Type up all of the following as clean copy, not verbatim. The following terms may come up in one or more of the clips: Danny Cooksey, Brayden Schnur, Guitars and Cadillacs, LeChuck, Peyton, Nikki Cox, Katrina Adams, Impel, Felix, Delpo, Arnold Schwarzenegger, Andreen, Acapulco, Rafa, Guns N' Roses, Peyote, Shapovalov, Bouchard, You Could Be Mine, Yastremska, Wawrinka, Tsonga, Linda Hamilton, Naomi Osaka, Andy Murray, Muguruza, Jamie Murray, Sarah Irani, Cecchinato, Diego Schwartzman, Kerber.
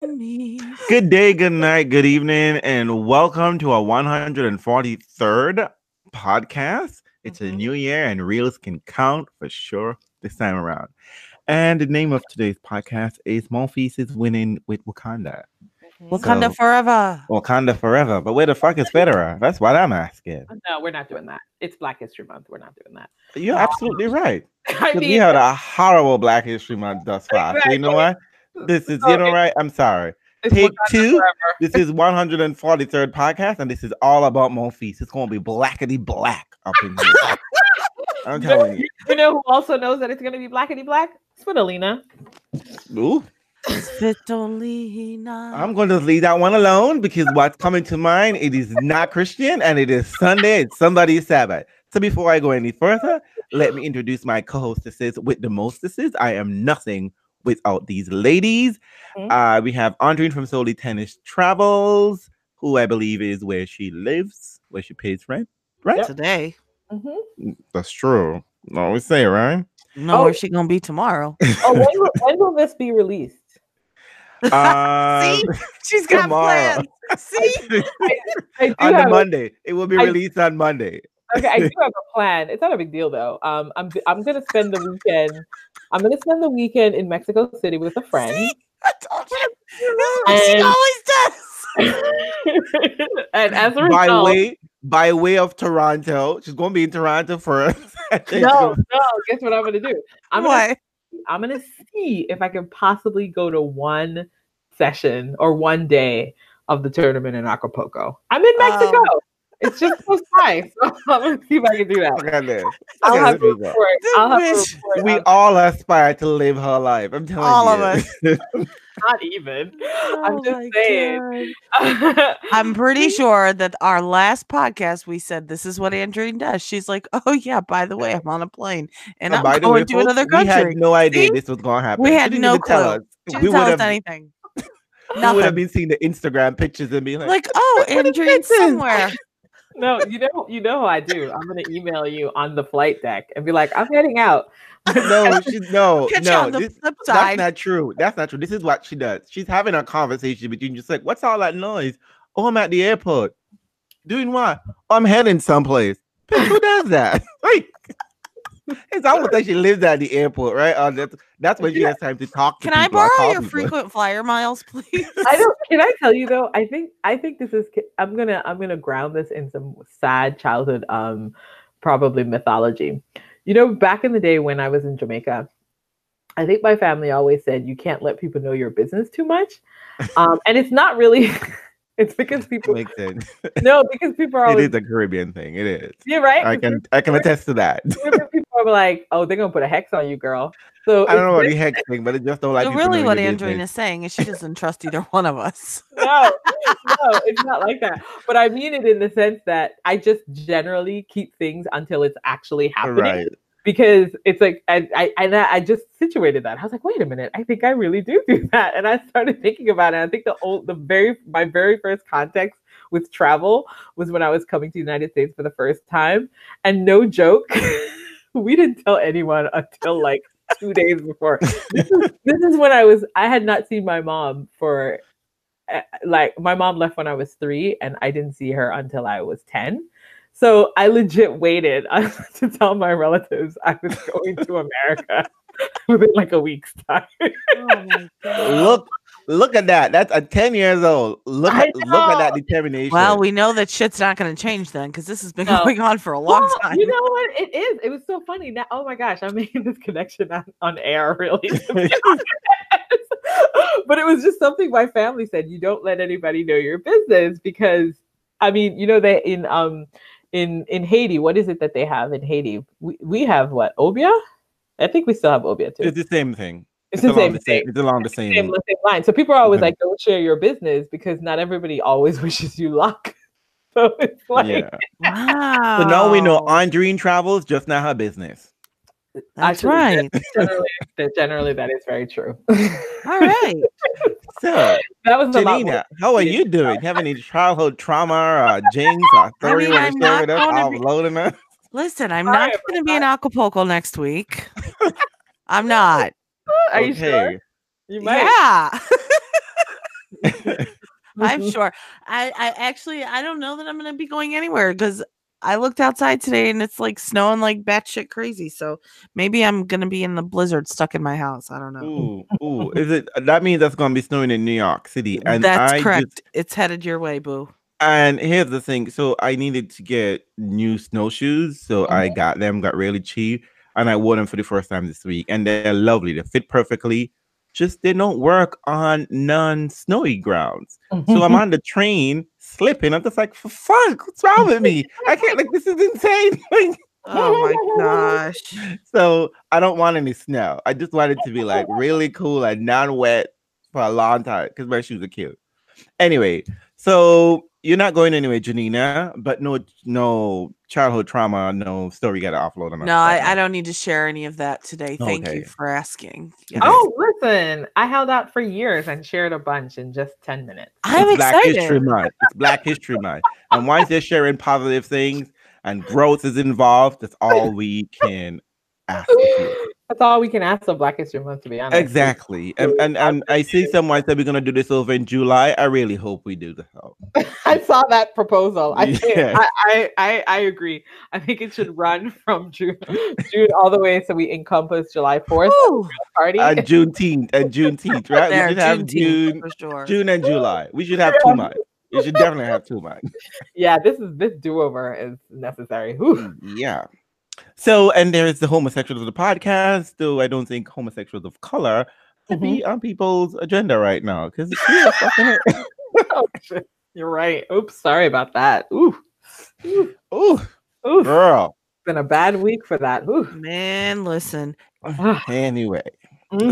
Good day, good night, good evening, and welcome to our 143rd podcast. It's a new year, and reels can count for sure this time around. And the name of today's podcast is Monfils is Winning with Wakanda. Wakanda forever. Wakanda forever. But where the fuck is Federer? That's what I'm asking. No, we're not doing that. It's Black History Month. We're not doing that. You're absolutely right. I mean, we had a horrible Black History Month thus far. Exactly. So you know what? This is, you know, right? I'm sorry. It's Take two. Forever. This is 143rd podcast, and this is all about Monfils. It's going to be blackity black up in here. I'm telling you. You know who also knows that it's going to be blackity black? Svitolina. Ooh. Svitolina. I'm going to leave that one alone because what's coming to mind, it is not Christian, and it is Sunday. It's somebody's Sabbath. So before I go any further, let me introduce my co-hostesses with the mostesses. I am nothing without these ladies. We have Andreen from Solely Tennis Travels, who I believe is where she lives, where she pays rent, right? Yep. Today. Mm-hmm. That's true. I always say, right? No, where's she gonna be tomorrow? Oh, when will this be released? See, she's got tomorrow. Plans. See, Monday. It will be released on Monday. Okay, I do have a plan. It's not a big deal though. I'm gonna spend the weekend. I'm gonna spend the weekend in Mexico City with a friend. See? I told you. She always does. And as a result, by way of Toronto, she's gonna be in Toronto first. No. Guess what I'm gonna do? I'm gonna see if I can possibly go to one session or one day of the tournament in Acapulco. I'm in Mexico. It's just so nice. So I'm going to see if I can do that. I'll have to report. We all aspire to live her life. I'm telling you. All of us. Not even. Oh, I'm just saying. I'm pretty sure that our last podcast, we said, this is what Andreen does. She's like, oh, yeah, by the way, I'm on a plane. And I'm going to another country. We had no idea this was going to happen. We had no clue. She didn't tell us anything. We would have been seeing the Instagram pictures and be like oh, Andreen's somewhere. No, you know I do. I'm gonna email you on the flight deck and be like, I'm heading out. No. That's not true. That's not true. This is what she does. She's having a conversation with you, and just like, what's all that noise? Oh, I'm at the airport. Doing what? Oh, I'm heading someplace. Who does that? Like, it's almost like she lives at the airport, right? That's when she has time to talk. Can I borrow your frequent flyer miles, please? Can I tell you though? I think this is. I'm gonna ground this in some sad childhood, probably mythology. You know, back in the day when I was in Jamaica, I think my family always said you can't let people know your business too much, and it's not really. It's because people make sense. No, because people are always. It is a Caribbean thing. It is. Yeah, right. I can attest to that. People are like, "Oh, they're gonna put a hex on you, girl." So I don't know what the hex thing, but it just don't like. So really, what Andreen is saying is she doesn't trust either one of us. No, it's not like that. But I mean it in the sense that I just generally keep things until it's actually happening. Right. Because it's like, I just situated that. I was like, wait a minute, I think I really do that. And I started thinking about it. I think my very first context with travel was when I was coming to the United States for the first time. And no joke, we didn't tell anyone until like 2 days before. This is when I had not seen my mom for, like, my mom left when I was 3 and I didn't see her until I was 10. So I legit waited to tell my relatives I was going to America within like a week's time. Oh my God. Look at that. That's a 10 years old. Look at that determination. Well, we know that shit's not going to change then because this has been going on for a long time. You know what? It is. It was so funny. Now, oh my gosh, I'm making this connection on air, really. But it was just something my family said. You don't let anybody know your business because, I mean, you know that in Haiti, what is it that they have in Haiti? We have what, obia? I think we still have obia too. It's the same thing. It's along the same line. So people are always like, "Don't share your business," because not everybody always wishes you luck. So it's like, wow. So now we know Andreen travels, just not her business. That's right. Generally, that is very true. All right. So, that was Janina, how are you doing? Have any childhood trauma or jinx or theory? Listen, I'm not going to be in Acapulco next week. I'm not. Are you sure? You might. Yeah. I'm sure. I don't know that I'm going to be going anywhere because I looked outside today and it's like snowing like batshit crazy. So maybe I'm going to be in the blizzard stuck in my house. I don't know. Ooh, is it? That means that's going to be snowing in New York City. And that's correct. It's headed your way, boo. And here's the thing. So I needed to get new snowshoes. So I got them, got really cheap. And I wore them for the first time this week. And they're lovely. They fit perfectly. Just they don't work on non-snowy grounds. So I'm on the train slipping. I'm just like, fuck, what's wrong with me? I can't, like, this is insane. Like, oh my gosh. So I don't want any snow. I just want it to be like really cool and non-wet for a long time because my shoes are cute. Anyway, so you're not going anywhere, Janina, but no childhood trauma, no story got to offload on. No, I don't need to share any of that today. Thank you for asking. Yes. Oh, listen, I held out for years and shared a bunch in just 10 minutes. I'm excited. Black History Month. It's Black History Month. And once they're sharing positive things and growth is involved, that's all we can ask. That's all we can ask of Black History Month, to be honest. Exactly. And I see someone said we're going to do this over in July. I really hope we do. I saw that proposal. I agree. I think it should run from June all the way so we encompass July 4th. Party. Juneteenth, right? There, we should have June for sure. June and July. We should have 2 months. You should definitely have 2 months. Yeah, this do-over is necessary. Whew. Yeah. So, and there's the homosexuals of the podcast, though I don't think homosexuals of color should be on people's agenda right now. Because you're right. Oops, sorry about that. Ooh, girl, it's been a bad week for that. Ooh. Man, listen. Anyway,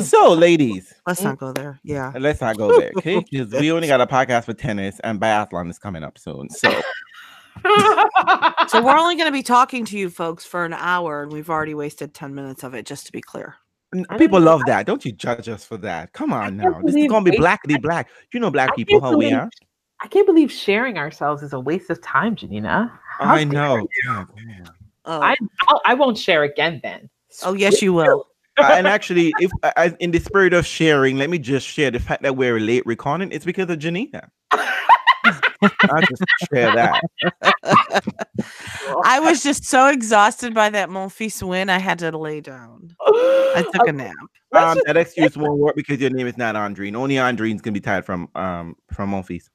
so ladies, let's not go there. Yeah, let's not go there. Okay, because we only got a podcast for tennis, and biathlon is coming up soon. So. So we're only going to be talking to you folks for an hour, and we've already wasted 10 minutes of it, just to be clear. People love that. Don't you judge us for that. Come on now. This is going to be blackity-black. You know black people how we are. I can't believe sharing ourselves is a waste of time, Janina. I know. I won't share again then. Oh, yes, you will. And actually, if in the spirit of sharing, let me just share the fact that we're late recording. It's because of Janina. I'll just share that. I was just so exhausted by that Monfils win, I had to lay down. I took a nap. That excuse won't work because your name is not Andreen. Only Andreen's gonna be tied from Monfils.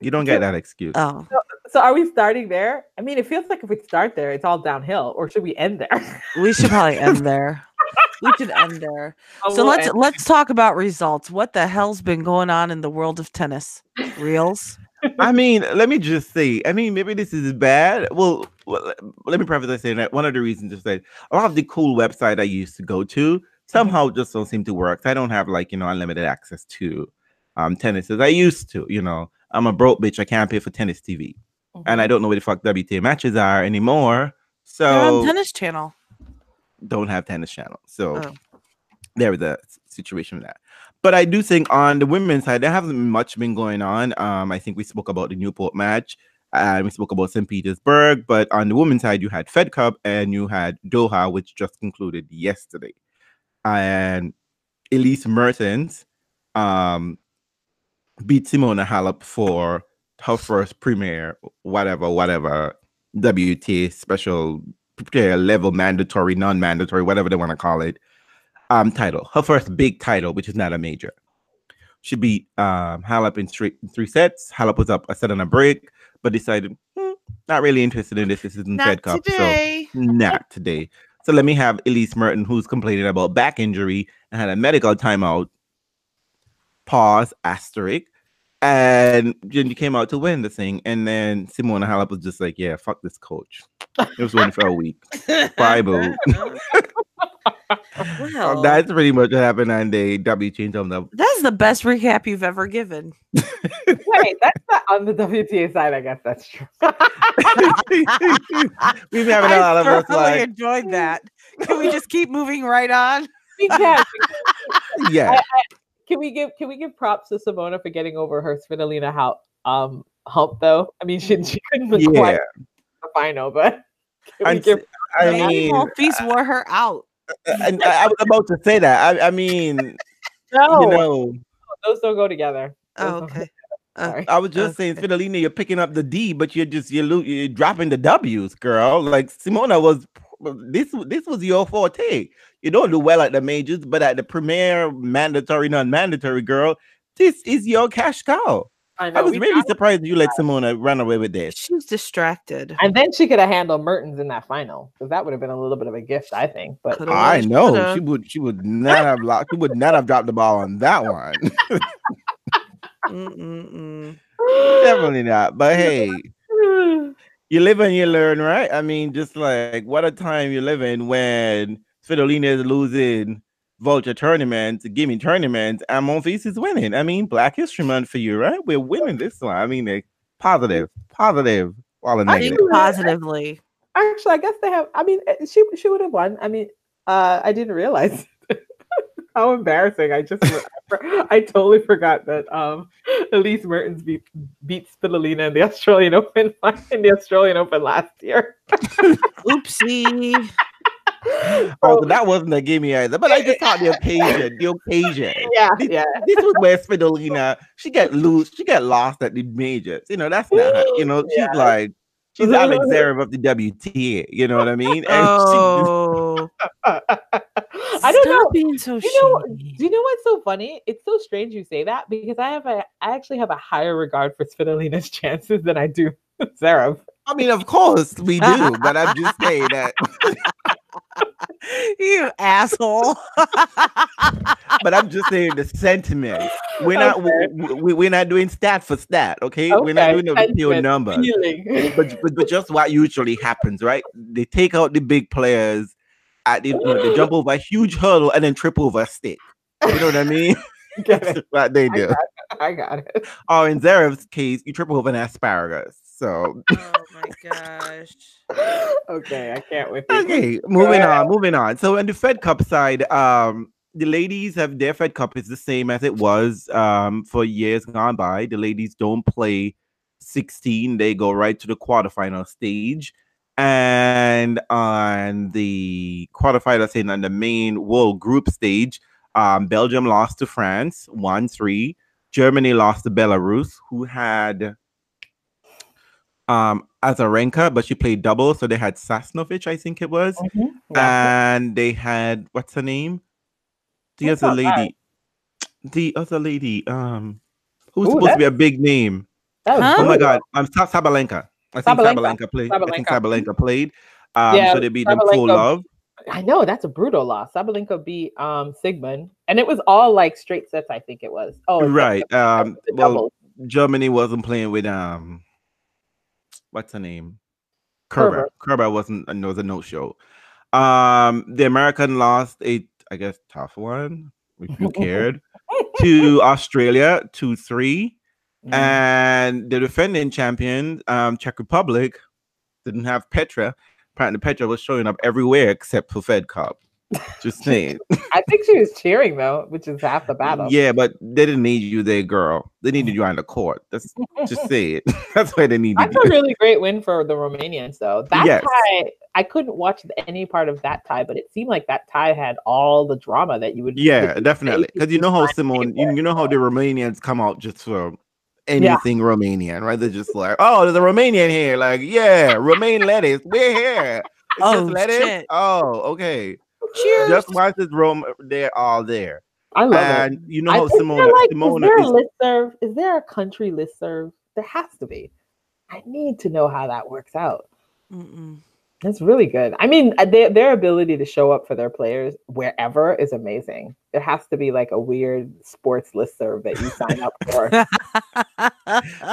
You don't get that excuse. Oh. So are we starting there? I mean, it feels like if we start there, it's all downhill. Or should we end there? We should probably end there. We should end there. So let's talk about results. What the hell's been going on in the world of tennis? Reels. I mean, let me just say, I mean, maybe this is bad. Well, let me preface by saying that one of the reasons is that a lot of the cool website I used to go to somehow just don't seem to work. I don't have, like, you know, unlimited access to tennis as I used to. You know, I'm a broke bitch. I can't pay for tennis TV. And I don't know where the fuck WTA matches are anymore. So on Tennis Channel. Don't have Tennis Channel. So there's a situation with that. But I do think on the women's side, there hasn't much been going on. I think we spoke about the Newport match, and we spoke about St. Petersburg. But on the women's side, you had Fed Cup and you had Doha, which just concluded yesterday. And Elise Mertens beat Simona Halep for her first premier, whatever, WTA special level, mandatory, non-mandatory, whatever they want to call it. Title. Her first big title, which is not a major. She beat Halep in three sets. Halep was up a set on a break, but decided, not really interested in this. This isn't Fed Cup. So not today. So let me have Elise Mertens, who's complaining about back injury and had a medical timeout. Pause, asterisk. And Gingy came out to win the thing. And then Simona Halep was just like, yeah, fuck this coach. It was winning for a week. Bye, boo. Well, so that's pretty much what happened on the WTA. That's the best recap you've ever given. Wait, that's not on the WTA side. I guess that's true. We've been having a lot of us like enjoyed that. Can we just keep moving right on? We can. Yeah. Can we give props to Simona for getting over her Svitolina hump though? I mean, she couldn't be quite the final, but Monfils wore her out. And I was about to say that. I mean, no, those don't go together. Oh, okay. I was just saying, Svitolina, you're picking up the D, but you're dropping the W's, girl. Like Simona was, this was your forte. You don't do well at the majors, but at the premier, mandatory, non-mandatory, girl, this is your cash cow. I was really surprised you let Simona run away with this. She was distracted. And then she could have handled Mertens in that final, because that would have been a little bit of a gift, I think. But I know she would not have dropped the ball on that one. Definitely not. But hey, you live and you learn, right? I mean, just like what a time you live in when Svitolina is losing Vulture tournaments, gimme tournaments, and Monfils is winning. I mean, Black History Month for you, right? We're winning this one. I mean, like, positive, while negative. Positively. Actually, I guess they have. I mean, she would have won. I mean, I didn't realize how embarrassing. I totally forgot that Elise Mertens beat Svitolina in the Australian Open last year. Oopsie. Oh, that wasn't a gimme either, but I just thought the occasion. Yeah, this was where Svitolina, she got lost at the majors. You know, that's not her. You know, she's Alex Zverev of the WTA. You know what I mean? And I don't know. Being so do you know what's so funny? It's so strange you say that, because I actually have a higher regard for Svitolina's chances than I do Zverev. I mean, of course we do, but I'm just saying that. You asshole! But I'm just saying the sentiment. We're not we're not doing stat for stat, okay? We're not doing a pure number. But just what usually happens, right? They take out the big players, they jump over a huge hurdle and then trip over a stick. You know what I mean? That's what they do. I got it. Oh, in Zverev's case, you trip over an asparagus. So. Oh my gosh. Okay, I can't wait. Okay, moving on. So on the Fed Cup side, the ladies have their Fed Cup is the same as it was for years gone by. The ladies don't play 16; they go right to the quarterfinal stage. And on the quarterfinal stage, on the main world group stage, Belgium lost to France 1-3. Germany lost to Belarus, who had Azarenka, but she played double, so they had Sasnovich, I think it was, and they had what's her name? The other lady, who's supposed to be a big name. Oh my God, Sabalenka. I think Sabalenka played. I think Sabalenka played. So they beat them 4-love. I know that's a brutal loss. Sabalenka beat Sigmund, and it was all like straight sets. I think it was. Oh, right. Well, Germany wasn't playing with what's her name? Kerber was a no-show. The American lost a, I guess, tough one, if you cared, to Australia, 2-3. And the defending champion, Czech Republic, didn't have Petra. Apparently, Petra was showing up everywhere except for Fed Cup. Just saying. I think she was cheering, though, which is half the battle. Yeah, but they didn't need you there, girl. They needed you on the court. That's just say it. That's why they needed you. That's a really great win for the Romanians, though. That tie, I couldn't watch any part of that tie, but it seemed like that tie had all the drama that you would. Yeah, definitely. Because you know how Simone, you know how the Romanians come out just for anything Romanian, right? They're just like, oh, there's a Romanian here. Like, yeah, romaine lettuce. We're here. It's just lettuce. Shit. Oh, okay. Cheers. Just watch this room. They're all there. I love it. You know, Simona, is there a country listserv? There has to be. I need to know how that works out. That's really good. I mean, their ability to show up for their players wherever is amazing. There has to be like a weird sports listserv that you sign up for.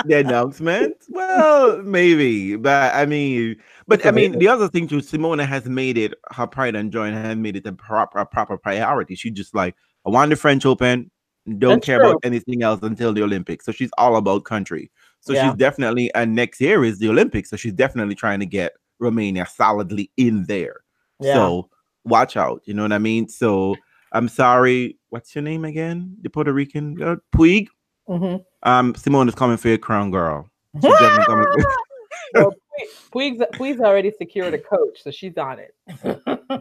The announcement? Well, maybe. But I mean, the other thing too, Simona has made it her pride and joy, and has made it a proper priority. She's just like, I won the French Open, don't care about anything else until the Olympics. So she's all about country. So she's definitely, and next year is the Olympics. So she's definitely trying to get Romania solidly in there. So watch out. You know what I mean? So I'm sorry. What's your name again? The Puerto Rican girl? Puig? Simone is coming for your crown, girl. She's definitely coming for... Well, Puig's already secured a coach, so she's on it.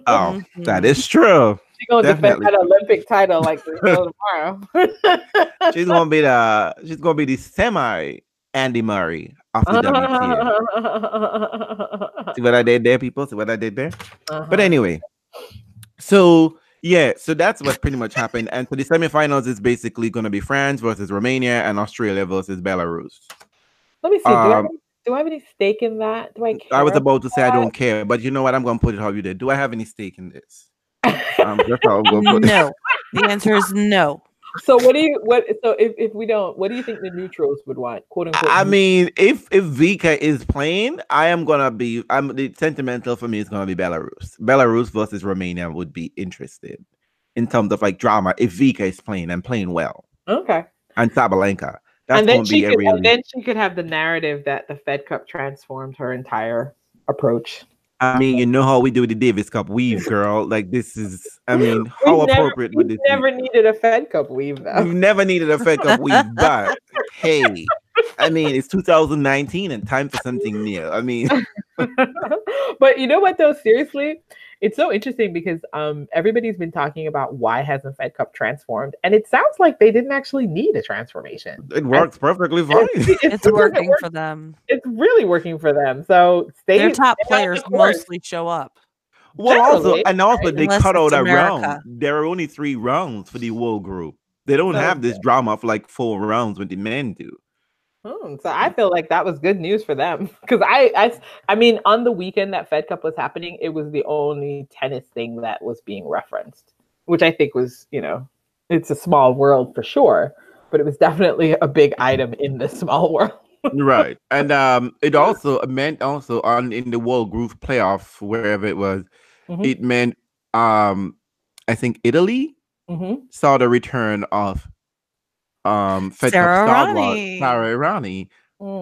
Oh, that is true. She's gonna defend that Olympic title like tomorrow. she's gonna be the semi Andy Murray off the WTA. See what I did there, people? See what I did there? Uh-huh. But anyway, so that's what pretty much happened. And so the semifinals is basically gonna be France versus Romania and Australia versus Belarus. Let me see. Do I have any stake in that? Do I care? I was about to say I don't care, but you know what? I'm going to put it how you did. Do I have any stake in this? That's how I'm going to put it. No. The answer is no. So if we don't, what do you think the neutrals would want? Quote unquote. I mean, if Vika is playing, the sentimental for me is going to be Belarus. Belarus versus Romania would be interested in terms of like drama if Vika is playing and playing well. Okay. And Sabalenka. And then she could have the narrative that the Fed Cup transformed her entire approach. I mean, you know how we do the Davis Cup weave, girl. Like this is, I mean, how appropriate would this be? We've never needed a Fed Cup weave, though. We've never needed a Fed Cup weave, but hey, I mean, it's 2019 and time for something new. I mean, but you know what though? Seriously, it's so interesting because everybody's been talking about why hasn't Fed Cup transformed, and it sounds like they didn't actually need a transformation. It works perfectly fine. It's working for them. It's really working for them. So their top players mostly show up. Well, they cut out a round. There are only 3 rounds for the world group. They don't have this drama of like 4 rounds when the men do. So I feel like that was good news for them because I mean, on the weekend that Fed Cup was happening, it was the only tennis thing that was being referenced, which I think was, you know, it's a small world for sure, but it was definitely a big item in the small world. Right. And it also meant in the World Group playoff, wherever it was, it meant, I think Italy saw the return of Fed Cup stalwart Sarah Irani,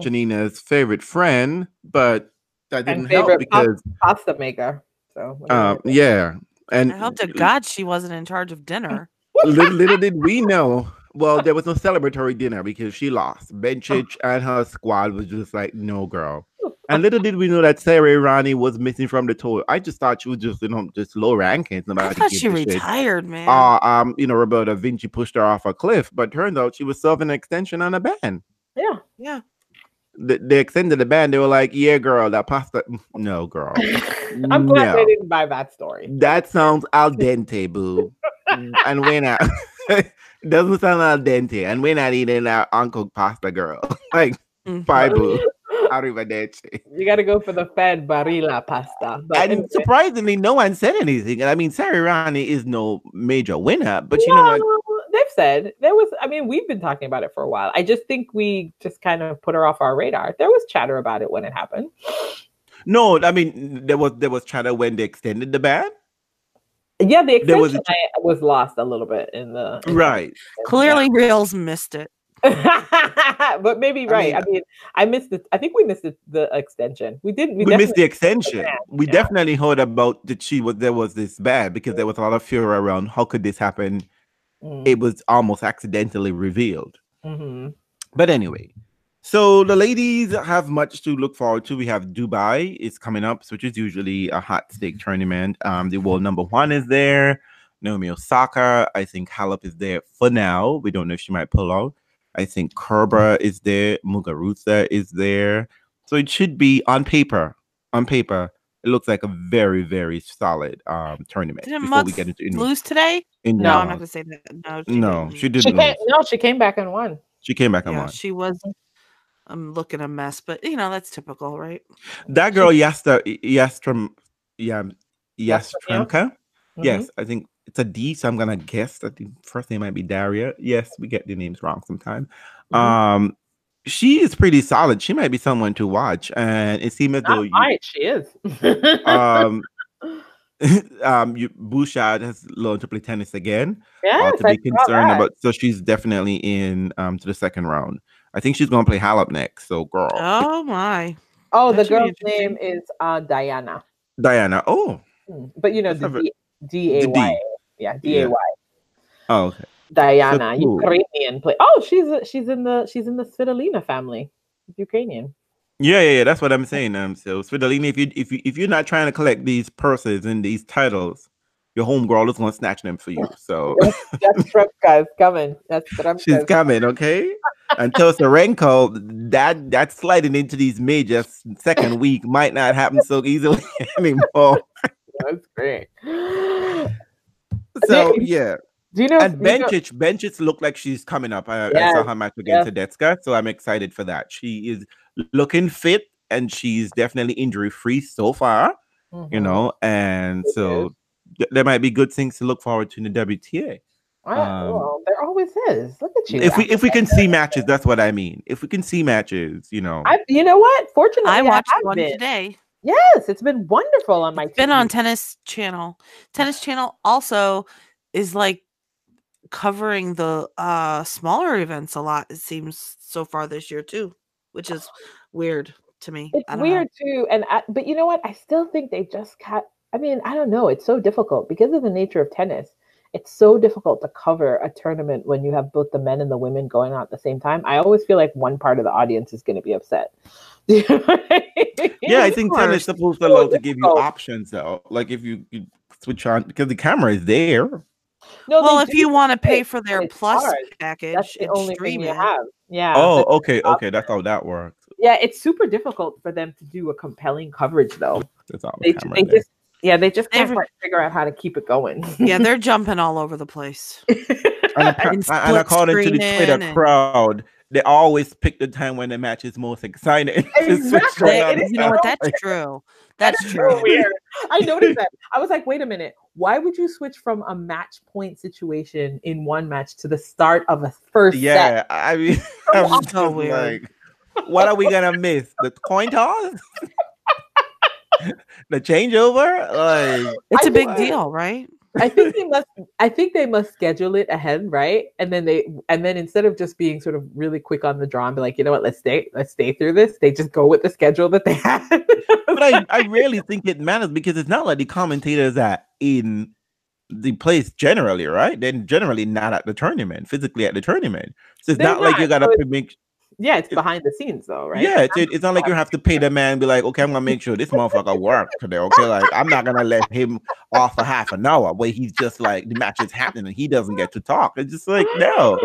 Janina's favorite friend, but that didn't help because pasta maker. So and I hope to God she wasn't in charge of dinner. Little did we know. Well, there was no celebratory dinner because she lost. Benčić and her squad was just like, no, girl. And little did we know that Sarah Irani was missing from the tour. I just thought she was just, you know, just low rankings. I thought she retired, man. You know, Roberta Vinci pushed her off a cliff, but turned out she was serving an extension on a ban. Yeah, yeah. They extended the ban. They were like, "Yeah, girl, that pasta." No, girl. I'm glad they didn't buy that story. That sounds al dente, boo. And we're not. Doesn't sound al dente. And we're not eating our uncooked pasta, girl. Like, bye, boo. You got to go for the Fed Barilla pasta. But and surprisingly, no one said anything. And I mean, Sarah Irani is no major winner, but you know, like, they've said there was. I mean, we've been talking about it for a while. I just think we just kind of put her off our radar. There was chatter about it when it happened. No, I mean, there was chatter when they extended the ban. Yeah, the extension was lost a little bit in the Clearly, Reels missed it. But maybe I missed it. I think we missed the extension. We missed the extension. We definitely heard about that. There was this ban because there was a lot of fear around how could this happen. It was almost accidentally revealed. But anyway, so the ladies have much to look forward to. We have Dubai is coming up, which is usually a hot stake tournament. The world #1 is there. Naomi Osaka. I think Halep is there for now. We don't know if she might pull out. I think Kerber is there. Muguruza is there. So it should be, on paper, it looks like a very, very solid tournament. Didn't Muggs lose today? No, I'm not going to say that. No, she didn't lose. No, she came back and won. She was, I'm looking a mess, but, you know, that's typical, right? That girl, Yastremka? Yes, I think. It's a D, so I'm gonna guess that the first name might be Daria. Yes, we get the names wrong sometimes. She is pretty solid. She might be someone to watch, and it seems as though she is. Bouchard has learned to play tennis again. Yeah, to be concerned about. So she's definitely in to the second round. I think she's gonna play Halep next. So girl. Oh my. Oh, that the girl's name is Dayana. Dayana. Oh. But you know D-A-Y. Yeah, D-A-Y. Oh, okay. Diana, so cool. Ukrainian play. Oh, she's in the Svitolina family. She's Ukrainian. Yeah, that's what I'm saying. So Svitolina, if you're not trying to collect these purses and these titles, your homegirl is going to snatch them for you. So that's Stremka is coming. That's Stremka. She's coming, okay? Until Sarenko, that sliding into these majors second week might not happen so easily anymore. That's great. So yeah. Do you know? And Bencic looked like she's coming up. I saw her match against Tedesca, so I'm excited for that. She is looking fit, and she's definitely injury-free so far, you know, and so there might be good things to look forward to in the WTA. Well, there always is. Look at you. If we can see matches, that's what I mean. If we can see matches, you know. You know what? Fortunately, I watched one today. Yes, it's been wonderful on my TV. It's been on Tennis Channel. Tennis Channel also is like covering the smaller events a lot, it seems, so far this year too, which is weird to me. It's weird too, but you know what? I still think they just cut. I mean, I don't know. It's so difficult because of the nature of tennis. It's so difficult to cover a tournament when you have both the men and the women going on at the same time. I always feel like one part of the audience is going to be upset. Yeah, I think tennis is supposed to allow to give you options though. Like if you switch on because the camera is there. No, well, if you want to pay for their plus package, that's the only thing you have. Yeah. Oh, okay. That's how that works. Yeah, it's super difficult for them to do a compelling coverage, though. That's all the camera. They just can't quite figure out how to keep it going. Yeah, they're jumping all over the place. And according to the Twitter crowd, they always pick the time when the match is most exciting. Exactly. You know what? That's true. That's true. Weird. I noticed that. I was like, wait a minute. Why would you switch from a match point situation in one match to the start of a first set? Yeah, I mean, I'm just weird. Like, what are we going to miss? The coin toss? The changeover? Like, it's a big deal, right? I think they must schedule it ahead, right? And then instead of just being sort of really quick on the draw and be like, you know what, let's stay through this, they just go with the schedule that they have. But I really think it matters because it's not like the commentators are in the place generally, right? They're generally not at the tournament, physically at the tournament. So it's not like you gotta make. Yeah, it's behind the scenes though, right? Yeah, it's not like you have to pay the man and be like, okay, I'm gonna make sure this motherfucker works today, okay? Like, I'm not gonna let him off for half an hour where he's just like, the match is happening and he doesn't get to talk. It's just like, no,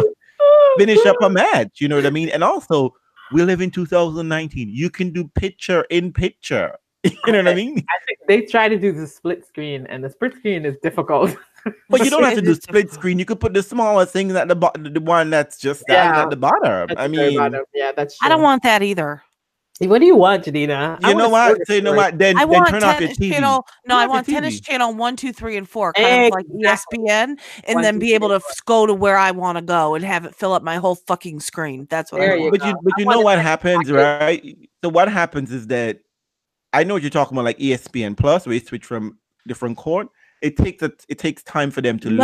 finish up a match, you know what I mean? And also, we live in 2019. You can do picture in picture. You know what I mean? I think they try to do the split screen, and the split screen is difficult. But you don't have to do split screen. You could put the smaller thing at the bottom, the one that's just at the bottom. I mean, that's true. I don't want that either. What do you want, Janina? You know what? Then turn off your TV. Channel, no, I want Tennis Channel 1, 2, 3, and 4, kind of like ESPN, and then be able to go to where I want to go and have it fill up my whole fucking screen. That's what I want. But you know what happens, right? So what happens is that I know what you're talking about, like ESPN Plus, where you switch from different court. It takes time for them to load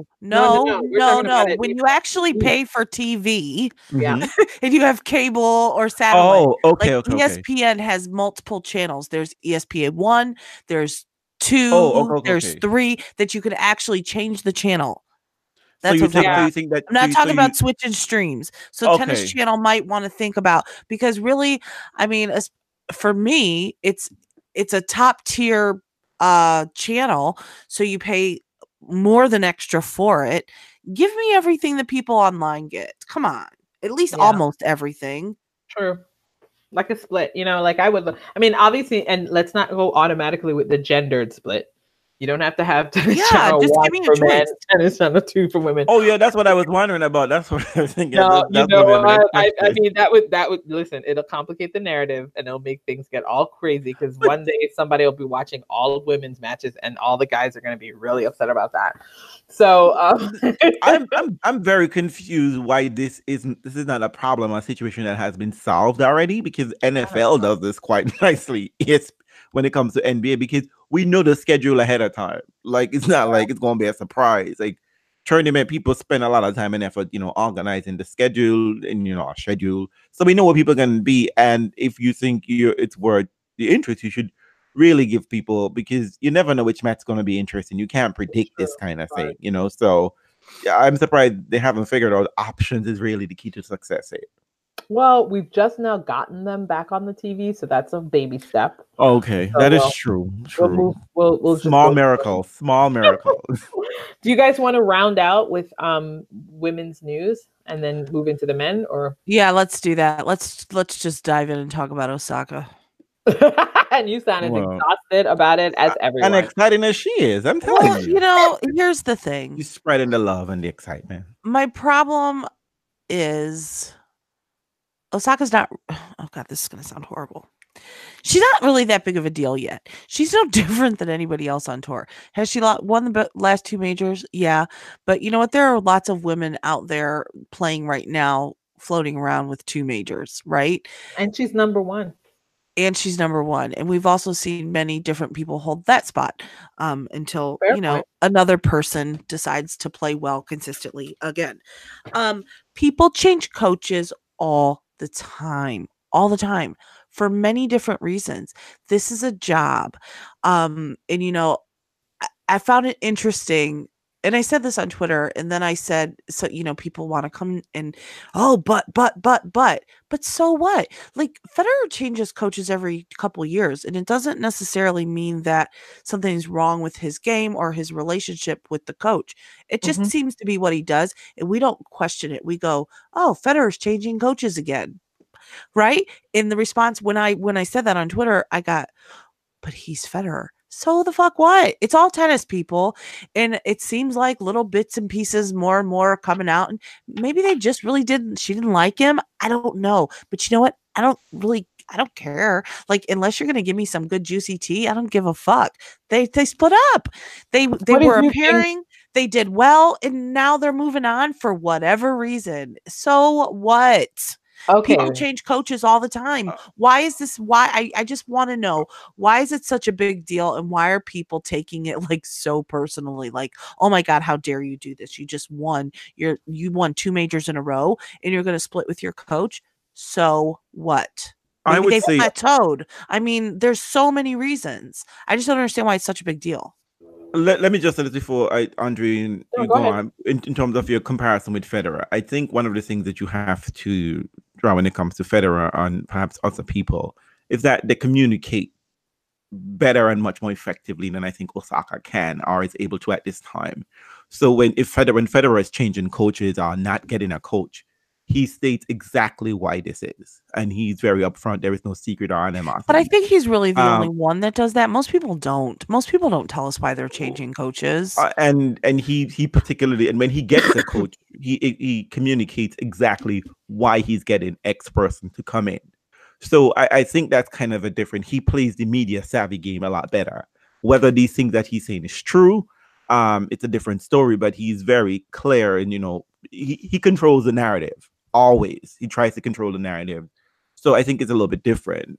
up. No. When you actually pay for TV, and you have cable or satellite. Oh, okay. ESPN has multiple channels. There's ESPN 1, there's 2, there's 3 that you could actually change the channel. That's what I'm not talking about, switching streams. So Tennis Channel might want to think about, because really, I mean, for me, it's a top tier channel, so you pay more than extra for it. Give me everything that people online get. Come on, at least almost everything. True, like a split. You know, like I would. I mean, obviously, and let's not go automatically with the gendered split. You don't have to have tennis channel 1 for men, tennis channel 2 for women. Oh yeah, that's what I was wondering about. That's what I was thinking. No, I mean that would listen. It'll complicate the narrative and it'll make things get all crazy because one day somebody will be watching all of women's matches and all the guys are going to be really upset about that. So I'm very confused why this is not a problem, a situation that has been solved already, because NFL does this quite nicely. It's when it comes to NBA, because we know the schedule ahead of time. Like, it's not like it's going to be a surprise. Like, tournament people spend a lot of time and effort, you know, organizing the schedule and, you know, our schedule. So we know where people are going to be. And if you think it's worth the interest, you should really give people, because you never know which match's going to be interesting. You can't predict this kind of thing, you know. So yeah, I'm surprised they haven't figured out options is really the key to success here. Well, we've just now gotten them back on the TV, so that's a baby step. Okay, so that is true. We'll small miracle. Small miracle. Do you guys want to round out with women's news and then move into the men? Or yeah, let's do that. Let's just dive in and talk about Osaka. And you sounded exhausted about it as everyone. And exciting as she is, I'm telling you. You know, here's the thing. You're spreading the love and the excitement. My problem is Osaka's not, oh God, this is going to sound horrible. She's not really that big of a deal yet. She's no different than anybody else on tour. Has she won the last two majors? Yeah. But you know what? There are lots of women out there playing right now, floating around with two majors, right? And she's number one. And she's number one. And we've also seen many different people hold that spot until, you know, another person decides to play well consistently again. People change coaches all the time, for many different reasons. This is a job. And, you know, I found it interesting. And I said this on Twitter, and then I said, so, you know, people want to come and, oh, but so what? Like, Federer changes coaches every couple years, and it doesn't necessarily mean that something's wrong with his game or his relationship with the coach. It just seems to be what he does, and we don't question it. We go, oh, Federer's changing coaches again, right? In the response, when I said that on Twitter, I got, but he's Federer. So the fuck what? It's all tennis, people. And it seems like little bits and pieces more and more are coming out. And maybe they just really didn't. She didn't like him. I don't know. But you know what? I don't care. Like, unless you're going to give me some good juicy tea, I don't give a fuck. They split up. They were appearing. They did well. And now they're moving on for whatever reason. So what? Okay. People change coaches all the time. Why is this? Why I just want to know, why is it such a big deal, and why are people taking it like so personally? Like, oh my God, how dare you do this? You just won. You won two majors in a row, and you're going to split with your coach. So what? Maybe I would say plateaued. I mean, there's so many reasons. I just don't understand why it's such a big deal. Let me just say this before Andreen, you go on. In terms of your comparison with Federer, I think one of the things that you have to draw when it comes to Federer and perhaps other people is that they communicate better and much more effectively than I think Osaka can or is able to at this time. So when Federer is changing coaches or not getting a coach, he states exactly why this is. And he's very upfront. There is no secret on him. But I think he's really the only one that does that. Most people don't. Most people don't tell us why they're changing coaches. And he particularly, and when he gets a coach, he communicates exactly why he's getting X person to come in. So I think that's kind of a different. He plays the media savvy game a lot better. Whether these things that he's saying is true, it's a different story, but he's very clear and, you know, he controls the narrative. Always, he tries to control the narrative, so I think it's a little bit different.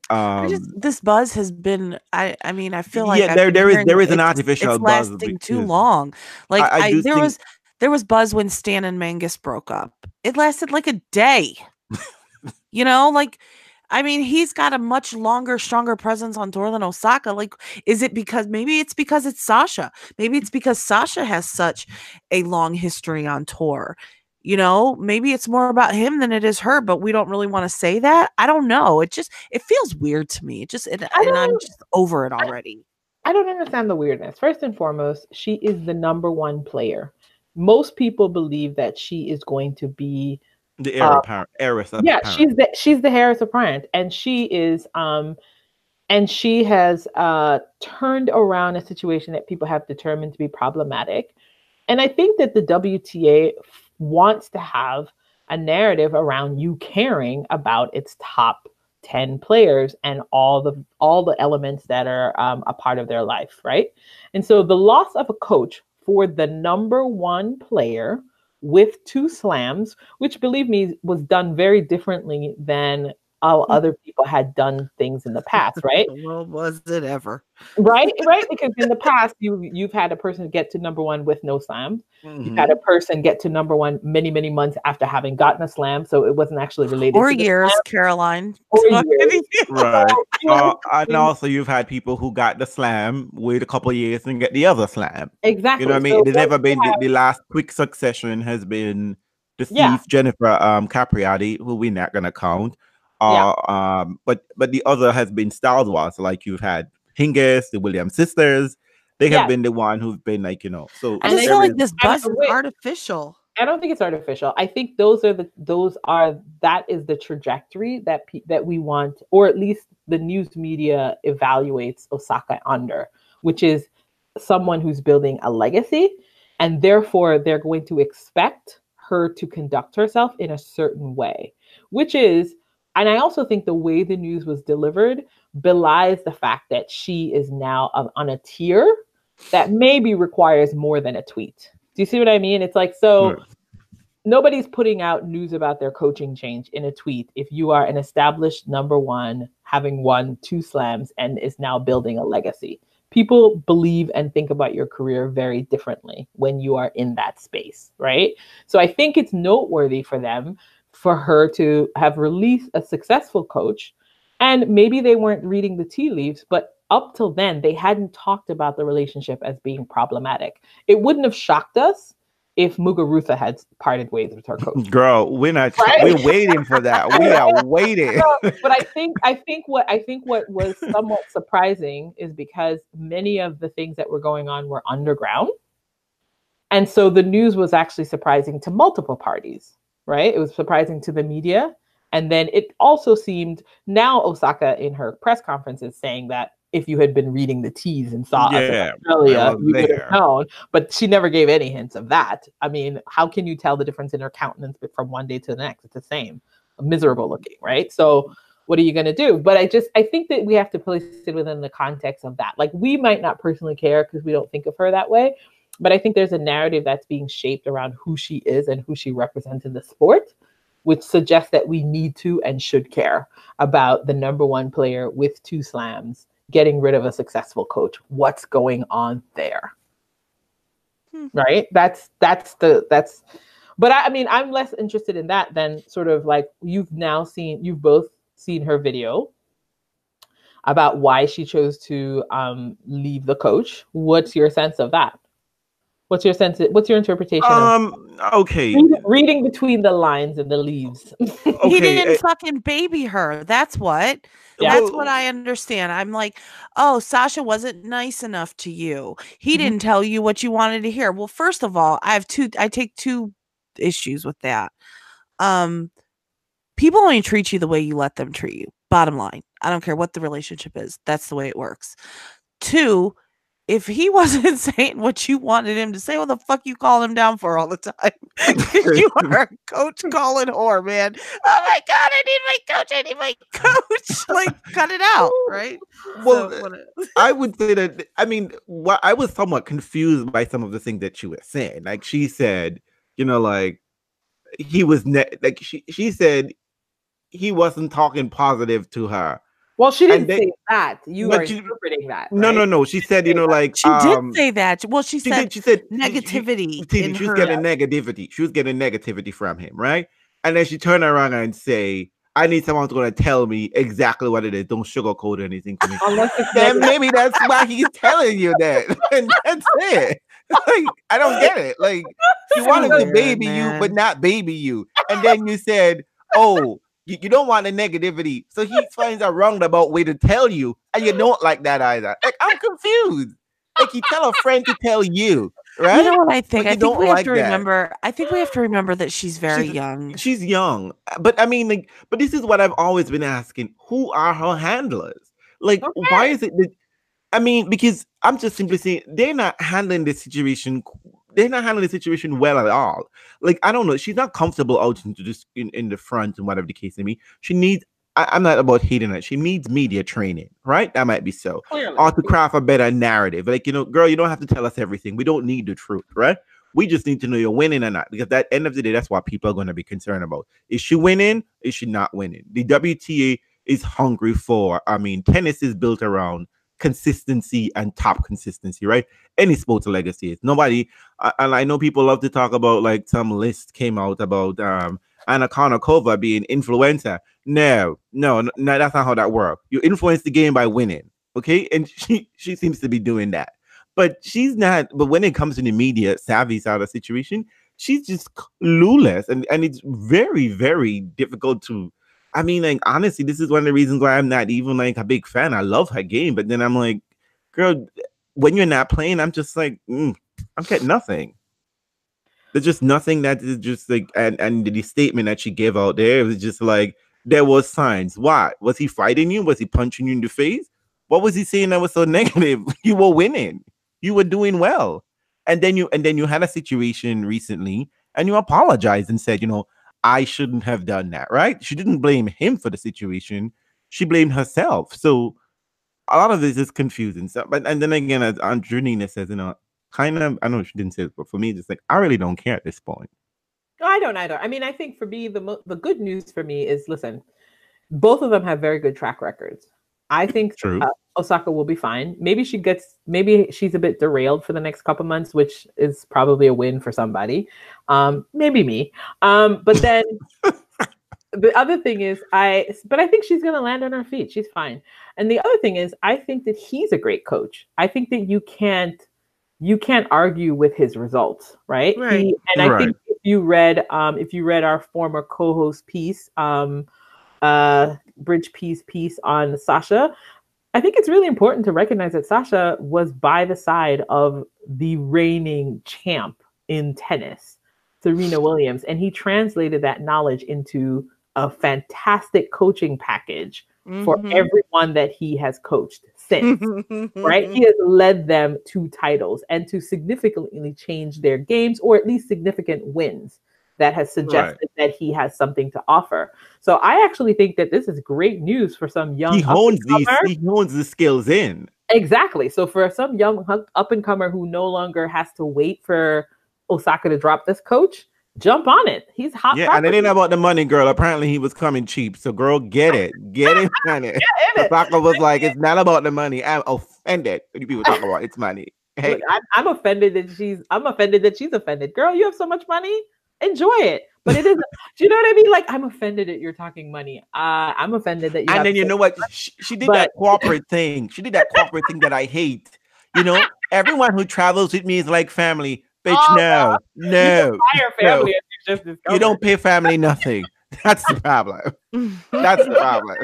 This buzz has been, I mean, I feel like there is an artificial buzz. It's lasting too long. Like there was buzz when Stan and Mangus broke up. It lasted like a day. You know, like, I mean, he's got a much longer, stronger presence on tour than Osaka. Like, is it because maybe it's Sascha? Maybe it's because Sascha has such a long history on tour. You know, maybe it's more about him than it is her, but we don't really want to say that. I don't know. It feels weird to me. I'm just over it already. I don't understand the weirdness. First and foremost, she is the number one player. Most people believe that she is going to be the heiress. Yeah, she's the heiress apparent, and she is and she has turned around a situation that people have determined to be problematic, and I think that the WTA wants to have a narrative around you caring about its top 10 players and all the elements that are a part of their life, right? And so the loss of a coach for the number one player with two slams, which, believe me, was done very differently than all other people had done things in the past, right? Well, was it ever? Right. Because in the past, you've had a person get to number one with no slam. Mm-hmm. You've had a person get to number one many, many months after having gotten a slam, so it wasn't actually related. Or to years, slam. Caroline. Or years. Right. And also, you've had people who got the slam, wait a couple of years, and get the other slam. Exactly. You know what I mean? So it's never been the last quick succession has been the thief, Jennifer Capriati, who we're not going to count. But the other has been stalwarts. Like you've had Hingis, the Williams sisters. They have been the one who've been like, you know. So I just feel like this bus is artificial. I don't think it's artificial. I think that is the trajectory that we want, or at least the news media evaluates Osaka under, which is someone who's building a legacy, and therefore they're going to expect her to conduct herself in a certain way, which is, and I also think the way the news was delivered belies the fact that she is now on a tier that maybe requires more than a tweet. Do you see what I mean? It's like, so nobody's putting out news about their coaching change in a tweet if you are an established number one, having won 2 slams and is now building a legacy. People believe and think about your career very differently when you are in that space, right? So I think it's noteworthy for them, for her to have released a successful coach. And maybe they weren't reading the tea leaves, but up till then, they hadn't talked about the relationship as being problematic. It wouldn't have shocked us if Muguruza had parted ways with her coach. Girl, we're not. Right? We're waiting for that. We are waiting. No, but I think what was somewhat surprising is because many of the things that were going on were underground, and so the news was actually surprising to multiple parties. Right? It was surprising to the media, and then it also seemed now Osaka in her press conference is saying that if you had been reading the teas and saw us in Australia, you would have known. But she never gave any hints of that. I mean, how can you tell the difference in her countenance from one day to the next? It's the same, miserable looking, right? So what are you going to do? But I think that we have to place it within the context of that. Like, we might not personally care because we don't think of her that way, but I think there's a narrative that's being shaped around who she is and who she represents in the sport, which suggests that we need to and should care about the number one player with 2 slams getting rid of a successful coach. What's going on there? Right? I'm less interested in that than sort of like, you've both seen her video about why she chose to leave the coach. What's your sense of that? What's your interpretation? Okay. Reading between the lines and the leaves. Okay. He didn't fucking baby her. That's what. Yeah. That's what I understand. I'm like, oh, Sascha wasn't nice enough to you. He didn't tell you what you wanted to hear. Well, first of all, I take 2 issues with that. People only treat you the way you let them treat you. Bottom line. I don't care what the relationship is. That's the way it works. 2, if he wasn't saying what you wanted him to say, what the fuck you call him down for all the time? You are a coach calling whore, man. Oh my God, I need my coach. Like, cut it out, right? Well, I would say that, I mean, I was somewhat confused by some of the things that she was saying. Like, she said, you know, like, he was, like, she said he wasn't talking positive to her. Well, she didn't say that. You are interpreting that. Right? No. She said, you know, like... She did say that. Well, she said negativity. She was getting negativity. She was getting negativity from him, right? And then she turned around and say, I need someone who's going to tell me exactly what it is. Don't sugarcoat anything to me. Then maybe that's why he's telling you that. And that's it. Like, I don't get it. Like, she wanted to baby you, but not baby you. And then you said, oh... You don't want the negativity. So he finds a roundabout way to tell you, and you don't like that either. Like, I'm confused. Like, you tell a friend to tell you, right? You know what I think? I think we have to remember that she's young. She's young. But I mean, like, but this is what I've always been asking. Who are her handlers? Like, why is it that, I mean, because I'm just simply saying they're not handling the situation well at all. Like, I don't know. She's not comfortable out in the front and whatever the case may be. She needs, I'm not about hating it. She needs media training, right? That might be so. Clearly. Or to craft a better narrative. Like, you know, girl, you don't have to tell us everything. We don't need the truth, right? We just need to know you're winning or not. Because at the end of the day, that's what people are going to be concerned about. Is she winning? Is she not winning? The WTA is hungry for, I mean, tennis is built around consistency and top consistency, right? Any sports legacy is nobody. And I know people love to talk about, like, some list came out about Anna Kournikova being influencer. No, that's not how that works. You influence the game by winning, okay? And she seems to be doing that, but when it comes to the media savvy side of the situation, she's just clueless, and it's very, very difficult to. I mean, like, honestly, this is one of the reasons why I'm not even like a big fan. I love her game, but then I'm like, girl, when you're not playing, I'm just like, I'm getting nothing. There's just nothing that is just like, and the statement that she gave out there, it was just like, there was signs. Why? Was he fighting you? Was he punching you in the face? What was he saying that was so negative? You were winning. You were doing well. And then you had a situation recently and you apologized and said, you know, I shouldn't have done that, right? She didn't blame him for the situation. She blamed herself. So a lot of this is confusing. So, but, and then again, as Andreen says, you know, kind of, I know she didn't say this, but for me, just like, I really don't care at this point. No, I don't either. I mean, I think for me, the good news for me is, listen, both of them have very good track records. I think Osaka will be fine. Maybe she's a bit derailed for the next couple months, which is probably a win for somebody. Maybe me. But then the other thing is, I think she's going to land on her feet. She's fine. And the other thing is, I think that he's a great coach. I think that you can't argue with his results, right? Right. I think if you read our former co-host piece, Bridge piece on Sascha, I think it's really important to recognize that Sascha was by the side of the reigning champ in tennis, Serena Williams, and he translated that knowledge into a fantastic coaching package for everyone that he has coached since, right? He has led them to titles and to significantly change their games, or at least significant wins that has suggested that he has something to offer. So I actually think that this is great news for some young he hones the skills in. Exactly. So for some young up-and-comer who no longer has to wait for Osaka to drop this coach, jump on it. He's hot. Yeah, property. And it ain't about the money, girl. Apparently he was coming cheap. So girl, get it. Get it, honey. Osaka was like, it's not about the money. I'm offended when you people talk about it's money. Hey. Look, I'm offended that she's offended. Girl, you have so much money. Enjoy it. But it isn't. Do you know what I mean? Like, I'm offended that you're talking money. I'm offended that you. And then you know what? She did that corporate thing. She did that corporate thing that I hate. You know, everyone who travels with me is like family. Bitch, no. You don't pay family nothing. That's the problem. That's the problem.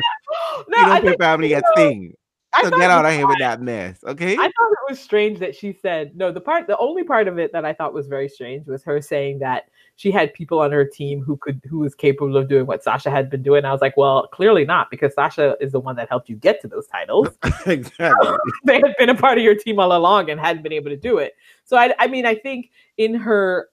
No, you don't pay family a thing. So get out of here with that mess, okay? I thought it was strange that she said, the only part of it that I thought was very strange was her saying that she had people on her team who was capable of doing what Sascha had been doing. I was like, well, clearly not, because Sascha is the one that helped you get to those titles. Exactly. They had been a part of your team all along and hadn't been able to do it. So I mean, I think in her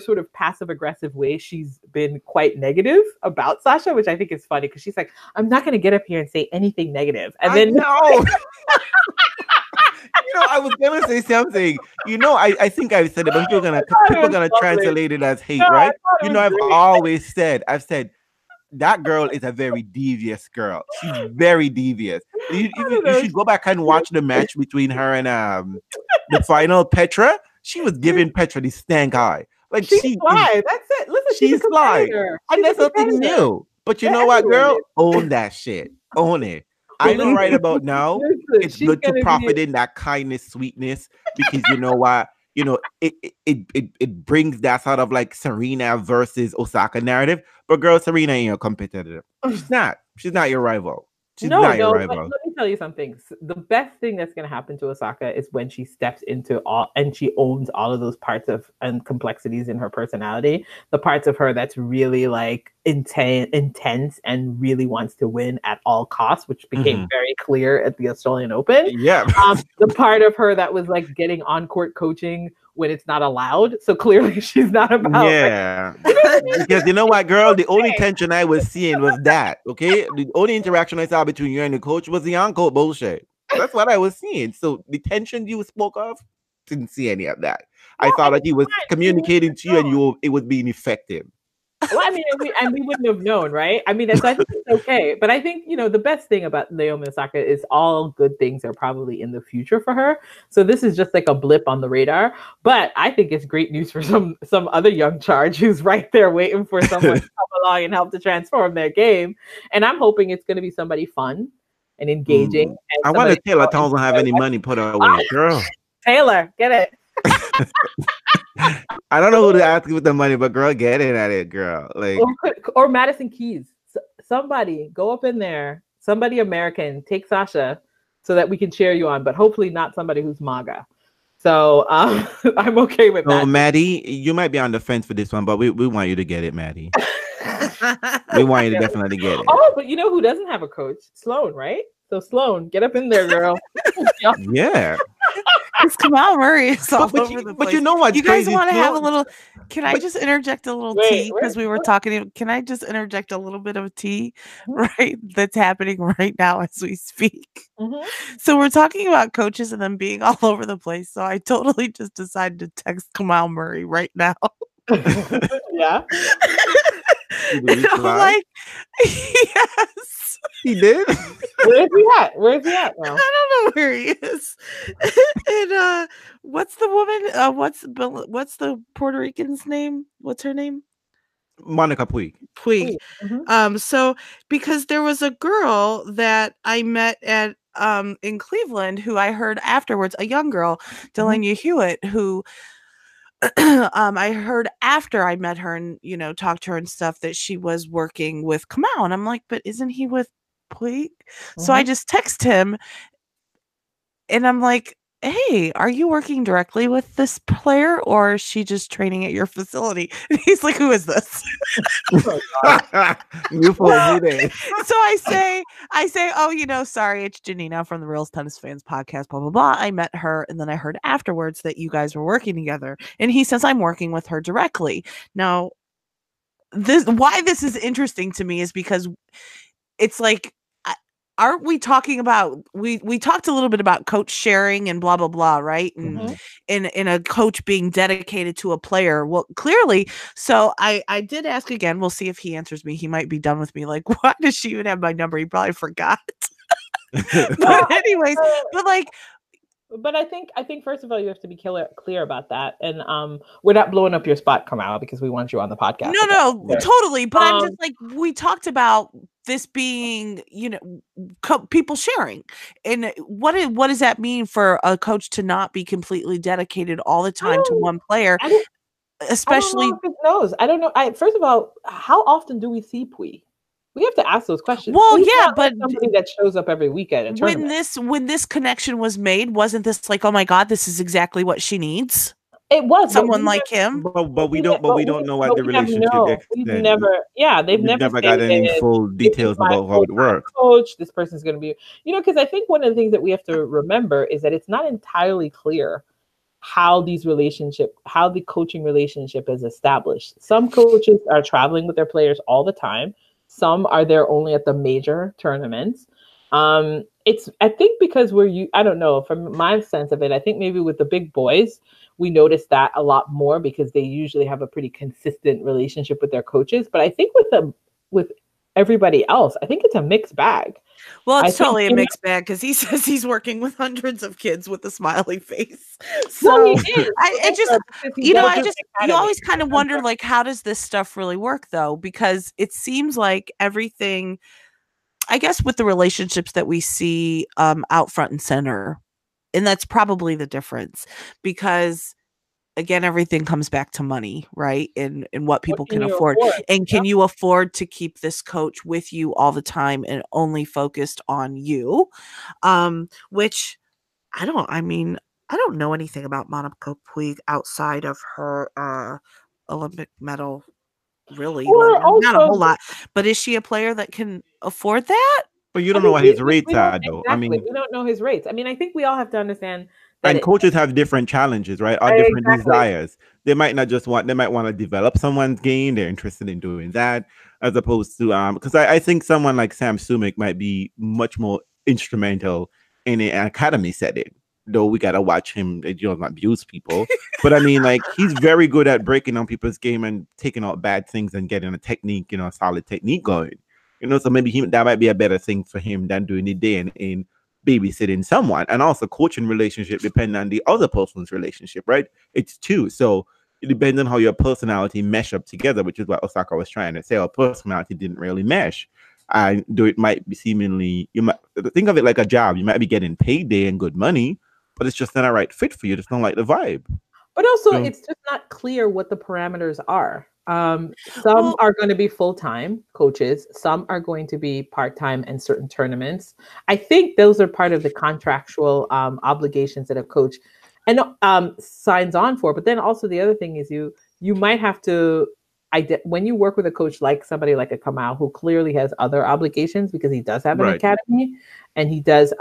sort of passive aggressive way, she's been quite negative about Sascha, which I think is funny because she's like, I'm not going to get up here and say anything negative. And then no. You know, I was gonna say something. You know, I think I've said it, but people are gonna translate it as hate, right? You know, I've always said that girl is a very devious girl. She's very devious. You should go back and watch the match between her and the final Petra. She was giving Petra the stank eye. Like she's sly. That's it. Listen, she's sly, and that's nothing new. But you know what, girl? Own that shit. Own it. I know right about now, it's good to profit in that kindness, sweetness, because you know what? You know, it brings that sort of like Serena versus Osaka narrative. But girl, Serena ain't your competitor. She's not your rival. She's not your rival. Let me tell you something. The best thing that's going to happen to Osaka is when she steps into all and she owns all of those parts of and complexities in her personality, the parts of her that's really like intense and really wants to win at all costs, which became very clear at the Australian Open. Yeah. The part of her that was like getting on-court coaching when it's not allowed. So clearly she's not about. Yeah. Like, because you know what, girl? The only tension I was seeing was that, okay? The only interaction I saw between you and the coach was the on-court bullshit. That's what I was seeing. So the tension you spoke of, didn't see any of that. Well, I thought that he was communicating to you and it was being effective. Well, I mean, and we wouldn't have known, right? I mean, I think it's okay. But I think, you know, the best thing about Naomi Osaka is all good things are probably in the future for her. So this is just like a blip on the radar. But I think it's great news for some other young charge who's right there waiting for someone to come along and help to transform their game. And I'm hoping it's going to be somebody fun and engaging. And I want to Taylor Townsend have any money put her away, girl. Taylor, get it. I don't know who to ask with the money, but girl, get in at it, girl. Like or Madison Keys. Somebody go up in there. Somebody American, take Sascha so that we can cheer you on, but hopefully not somebody who's MAGA. So I'm okay with that. So Maddie, you might be on the fence for this one, but we want you to get it, Maddie. We want you to definitely get it. Oh, but you know who doesn't have a coach? Sloan, right? So Sloan, get up in there, girl. Yeah. Because Kamau Murray is all over the place. But you know what? You guys want to have a little... Can I just interject a little tea? Because we were talking... Can I just interject a little bit of tea, right? That's happening right now as we speak. Mm-hmm. So we're talking about coaches and them being all over the place. So I totally just decided to text Kamau Murray right now. Yeah. And I'm like, yes. He did? Where's he at now? I don't know where he is. And what's the woman? What's the Puerto Rican's name? What's her name? Monica Puig. Mm-hmm. So because there was a girl that I met at in Cleveland who I heard afterwards, a young girl, Delania Hewitt, who I heard after I met her and, you know, talked to her and stuff that she was working with Kamau. And I'm like, but isn't he with Puig? Mm-hmm. So I just text him and I'm like, hey, are you working directly with this player or is she just training at your facility? And he's like, who is this? So I say, oh, you know, sorry, it's Janina from the Reels Tennis Fans Podcast, blah, blah, blah. I met her and then I heard afterwards that you guys were working together. And he says, I'm working with her directly. Now, why this is interesting to me is because it's like, aren't we talking about, we talked a little bit about coach sharing and blah, blah, blah, right? And in a coach being dedicated to a player. Well, clearly. So I did ask again, we'll see if he answers me. He might be done with me. Like, why does she even have my number? He probably forgot. But anyways, but I think first of all, you have to be clear about that. And we're not blowing up your spot, Kamau, because we want you on the podcast. No, totally. But I'm just like, we talked about this being, you know, people sharing. And what does that mean for a coach to not be completely dedicated all the time to one player? Especially. I don't know if it knows. I don't know. First of all, how often do we see Puig? We have to ask those questions. Well, please, yeah, but something that shows up every weekend. When this connection was made, wasn't this like, oh my God, this is exactly what she needs? It was someone like him. But we don't know what the relationship is. They've never got any full details about how it works. Coach, this person's going to be, you know, because I think one of the things that we have to remember is that it's not entirely clear how the coaching relationship is established. Some coaches are traveling with their players all the time. Some are there only at the major tournaments. I think because I don't know, from my sense of it, I think maybe with the big boys, we notice that a lot more because they usually have a pretty consistent relationship with their coaches. But I think with everybody else, I think it's a mixed bag. Well, it's totally a mixed bag because he says he's working with hundreds of kids with a smiley face. So you always kind of wonder, like, how does this stuff really work though? Because it seems like everything, I guess, with the relationships that we see out front and center, and that's probably the difference because, again, everything comes back to money, right? And what people can afford. And can you afford to keep this coach with you all the time and only focused on you? Which I don't know anything about Monica Puig outside of her Olympic medal, really. Like, not a whole lot. But is she a player that can afford that? But you don't know what his rates are, though. Exactly. We don't know his rates. I mean, I think we all have to understand. And coaches have different challenges, right? Or different desires. They might not just want, they might want to develop someone's game. They're interested in doing that as opposed to, because I think someone like Sam Querrey might be much more instrumental in an academy setting, though we got to watch him, you know, abuse people. But I mean, like, he's very good at breaking down people's game and taking out bad things and getting a technique, you know, a solid technique going. You know, so maybe that might be a better thing for him than doing it day in babysitting someone. And also coaching relationship depends on the other person's relationship, right? It's two. So it depends on how your personality mesh up together, which is what Osaka was trying to say. Our personality didn't really mesh. And though it might be seemingly, you might think of it like a job. You might be getting paid day and good money, but it's just not a right fit for you. It's not like the vibe. But also, it's just not clear what the parameters are. Some are going to be full-time coaches. Some are going to be part-time in certain tournaments. I think those are part of the contractual obligations that a coach and signs on for. But then also the other thing is you might have to, when you work with a coach like somebody like a Kamau, who clearly has other obligations because he does have an academy and he does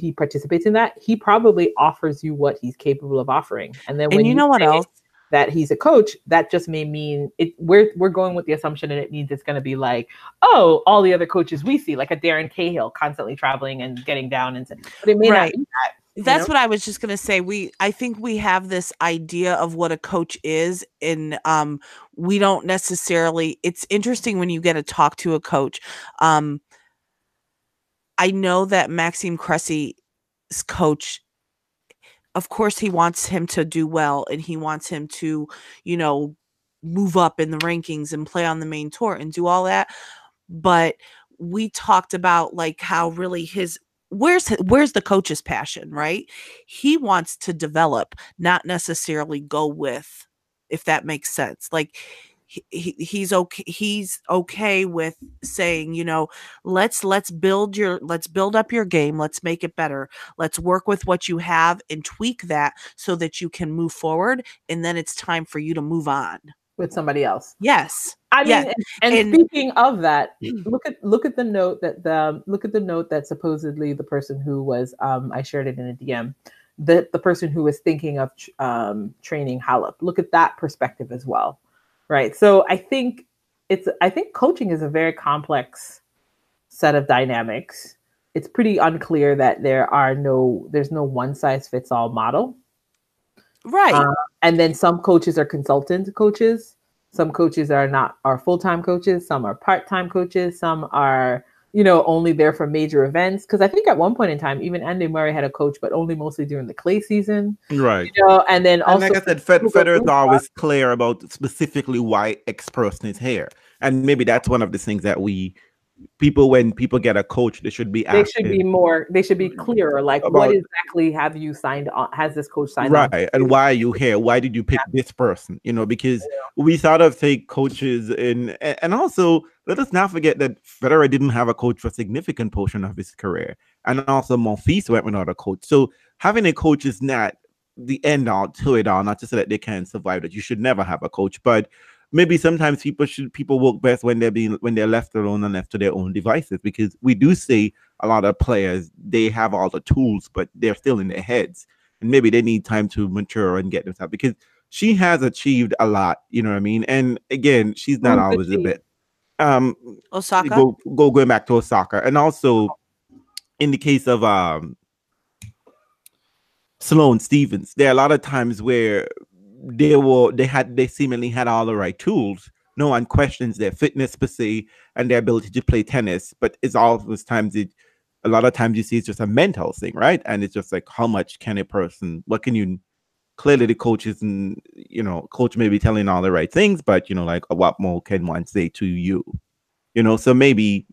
he participates in that, he probably offers you what he's capable of offering. And then when you know what else? That he's a coach, that just may mean we're going with the assumption and it means it's going to be like, oh, all the other coaches we see, like a Darren Cahill constantly traveling and getting down. And but it may not be that. That's what I was just going to say. I think we have this idea of what a coach is, and we don't necessarily, it's interesting when you get to talk to a coach. I know that Maxime Cressey's coach, of course, he wants him to do well and he wants him to, you know, move up in the rankings and play on the main tour and do all that. But we talked about like how really where's the coach's passion, right? He wants to develop, not necessarily go with, if that makes sense. Like he's okay. He's okay with saying, you know, let's build up your game. Let's make it better. Let's work with what you have and tweak that so that you can move forward. And then it's time for you to move on with somebody else. Yes. I mean, and speaking of that, look at the note that supposedly the person who was, I shared it in a DM, the person who was thinking of, training Halep. Look at that perspective as well. Right. So I think coaching is a very complex set of dynamics. It's pretty unclear that there's no one size fits all model. Right. And then some coaches are consultant coaches. Some coaches are full-time coaches. Some are part-time coaches. Some are, you know, only there for major events. Because I think at one point in time, even Andy Murray had a coach, but only mostly during the clay season. Right. You know, and then also... And like I said, Federer is always clear about specifically why X person is here. And maybe that's one of the things that when people get a coach, they should be asking. They should be clearer. Like, what exactly have you signed on? Has this coach signed on? Right. And why are you here? Why did you pick this person? You know, because we sort of take coaches in... And also... Let us not forget that Federer didn't have a coach for a significant portion of his career. And also Monfils went without a coach. So having a coach is not the end all to it all, not to say that they can survive, that you should never have a coach. But maybe sometimes people work best when they're left alone and left to their own devices, because we do see a lot of players, they have all the tools, but they're still in their heads. And maybe they need time to mature and get themselves, because she has achieved a lot, you know what I mean? And again, she's not always the best. Osaka, going back to Osaka, and also in the case of Sloane Stephens, there are a lot of times where they seemingly had all the right tools. No one questions their fitness per se and their ability to play tennis, but it's all those times. A lot of times you see it's just a mental thing, right? And it's just like, how much can a person? What can you? Clearly, the coaches and coach may be telling all the right things, but like, what more can one say to you? So maybe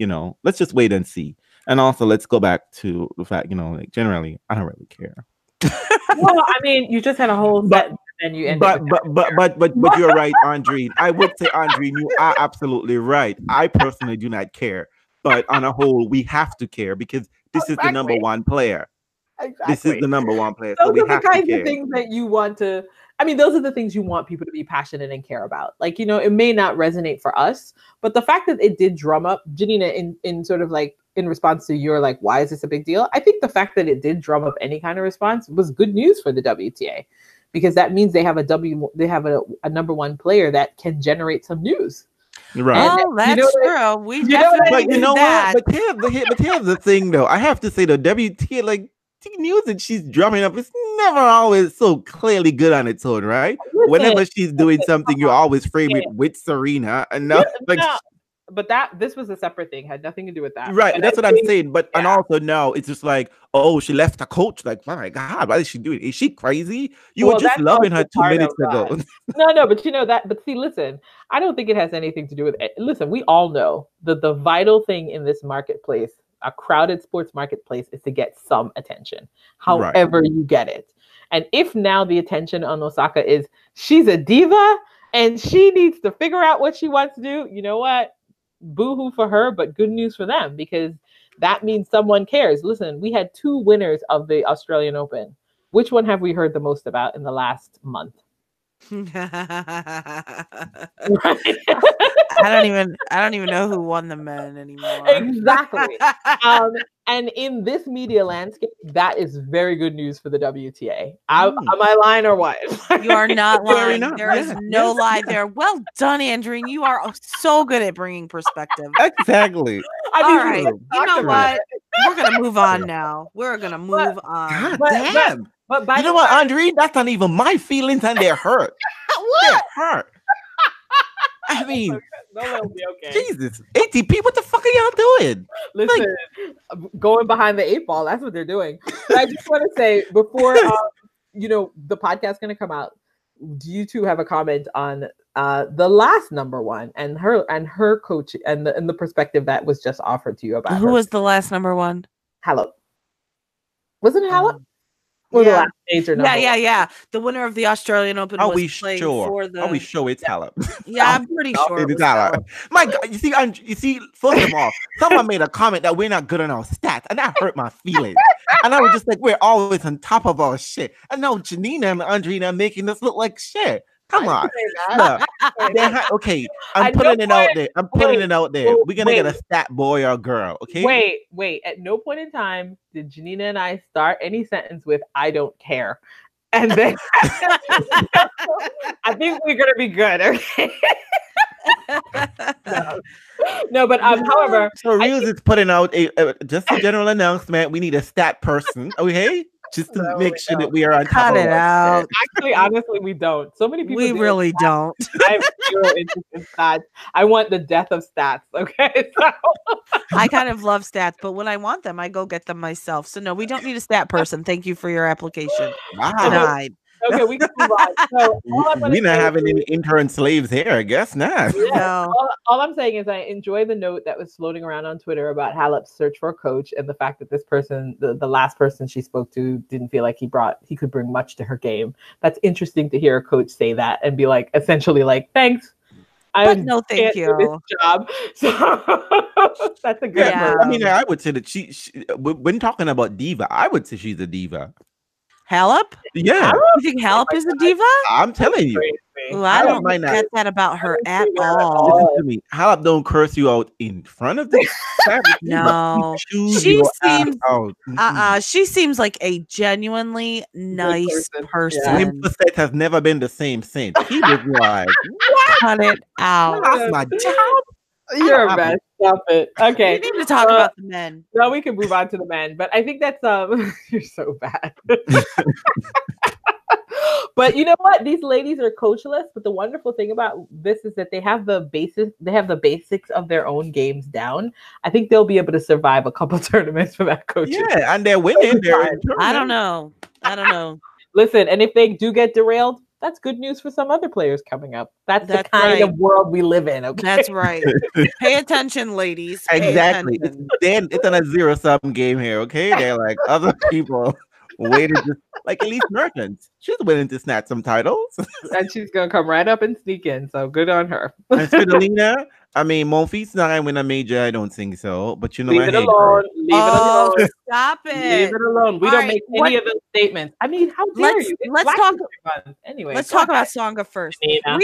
let's just wait and see. And also, let's go back to the fact, like generally, I don't really care. Well, I mean, you just had a whole set, and you ended. But you're right, Andreen. I would say, Andreen, you are absolutely right. I personally do not care, but on a whole, we have to care because this is the number one player. Exactly. This is the number one player. Those are the kinds of things that you want to. I mean, those are the things you want people to be passionate and care about. Like, it may not resonate for us, but the fact that it did drum up, Janina, in sort of like in response to your like, why is this a big deal? I think the fact that it did drum up any kind of response was good news for the WTA, because that means they have a number one player that can generate some news. Right. Oh, that's true. We definitely know that. What? But here's the thing, though. I have to say the WTA, like. News that she's drumming up, it's never always so clearly good on its own, right? Whenever she's doing something, you always frame it with Serena. And but this was a separate thing, had nothing to do with that. Right, and that's what I'm saying. But and also now it's just like, oh, she left a coach. Like, my God, why did she do it? Is she crazy? You were just loving her 2 minutes ago. No, but but see, listen, I don't think it has anything to do with it. Listen, we all know that the vital thing in this marketplace, a crowded sports marketplace, is to get some attention, however you get it. And if now the attention on Osaka is she's a diva and she needs to figure out what she wants to do, you know what? Boo-hoo for her, but good news for them, because that means someone cares. Listen, we had two winners of the Australian Open. Which one have we heard the most about in the last month? I don't even know who won the men anymore. Exactly. And in this media landscape, that is very good news for the WTA. Am I lying or what? You are not lying. There is no lie there. Well done, Andreen. You are so good at bringing perspective. Exactly. All right. You know what? We're going to move on now. We're going to move on. God damn. But you know what, Andreen? That's not even my feelings, and they're hurt. What? They're hurt. I mean, okay. Jesus, ATP, what the fuck are y'all doing? Listen, like, going behind the 8 ball, that's what they're doing. But I just want to say before, the podcast's going to come out, do you two have a comment on the last number one and her coach and the perspective that was just offered to you about who was the last number one? Halep. Wasn't it Halep? Yeah. The winner of the Australian Open Are we sure it's Halep? Yeah, I'm pretty sure it is Halep. My God, you see, first of all, someone made a comment that we're not good on our stats, and that hurt my feelings. And I was just like, we're always on top of our shit. And now Janina and Andreen are making us look like shit. Come on. Okay, I'm putting it out there. We're going to get a stat boy or girl, okay? Wait. At no point in time did Janina and I start any sentence with, I don't care. And then I think we're going to be good, okay? No, however. So Reels is putting out just a general announcement. We need a stat person, okay? Just to make sure that we are on top of it. Cut it out. Actually, honestly, we don't. So many people. We really don't. I have zero interest in stats. I want the death of stats. Okay. So. I kind of love stats, but when I want them, I go get them myself. So no, we don't need a stat person. Thank you for your application. Wow. Denied. Okay, we can move on. So we're not having any intern slaves here, I guess not. Yeah. No. All I'm saying is I enjoy the note that was floating around on Twitter about Halep's search for a coach and the fact that this person, the last person she spoke to, didn't feel like he could bring much to her game. That's interesting to hear a coach say that and be like, essentially like, thanks. But no, thank you. This job. So that's a good word. I mean, I would say that she, when talking about diva, I would say she's a diva. Halep? Yeah. You think Halep is a diva? I'm telling you. Ooh, I don't get that about her at all. Listen to me. Halep don't curse you out in front of the fabric. No. She seems like a genuinely nice person. Yeah. Him percent has never been the same since. He was like, what? Cut it out. That's my job. You're a mess. Stop it. Okay. We need to talk about the men. No, we can move on to the men, but I think that's you're so bad. But you know what? These ladies are coachless, but the wonderful thing about this is that they have the basics of their own games down. I think they'll be able to survive a couple tournaments without coaching. Yeah, and they're winning. I don't know. Listen, and if they do get derailed, that's good news for some other players coming up. That's the kind of world we live in. Okay, that's right. Pay attention, ladies. Exactly. Then it's on a zero-sum game here. Okay, they're like other people waiting, like Elise Mertens. She's willing to snatch some titles, and she's gonna come right up and sneak in. So good on her. And Svitolina, I mean, Monfils not gonna win a major. I don't think so. But you know, leave it alone. Leave it alone. Stop it. Leave it alone. We don't make any of those statements. I mean, how dare you? Let's talk about Tsonga first.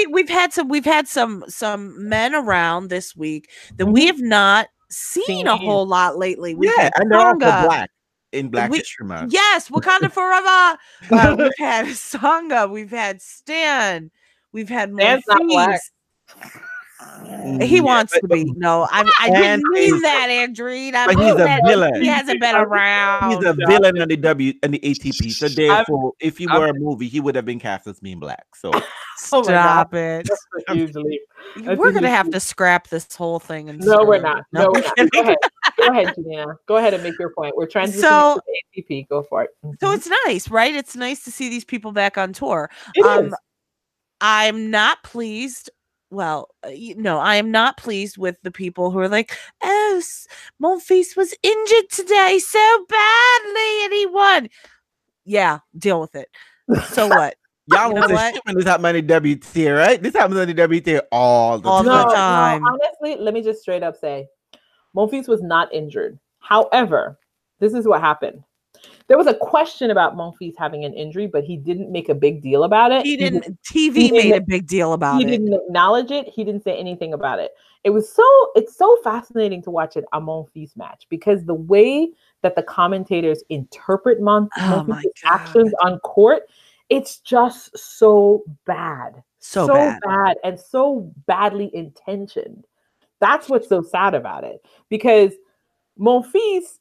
We've had some men around this week that we have not seen a whole lot lately. And they're also black. In Black History Month. Yes, Wakanda forever. We've had Sangha. We've had Stan. We've had Monfils. He wants to be. No, I didn't mean that, Andreen. But he's a villain. He hasn't been around. He's a villain on the ATP. So therefore, if he were a movie, he would have been cast as being black. So stop it. We're gonna have to scrap this whole thing. No, we're not. Go ahead, Janina. Go ahead and make your point. We're trying to see the ATP. Go for it. So it's nice, right? It's nice to see these people back on tour. It is. I'm not pleased. Well, I am not pleased with the people who are like, oh, Monfils was injured today so badly and he won. Yeah, deal with it. So what? Y'all was assuming this happened on the WTA, right? This happens on the WTA all the time. No, honestly, let me just straight up say, Monfils was not injured. However, this is what happened. There was a question about Monfils having an injury, but he didn't make a big deal about it. He didn't. TV made a big deal about it. He didn't acknowledge it. He didn't say anything about it. It's so fascinating to watch a Monfils match because the way that the commentators interpret Monfils' actions on court, it's just so bad. So bad and so badly intentioned. That's what's so sad about it because Monfils,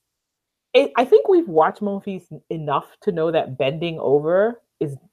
I think we've watched Monfils enough to know that bending over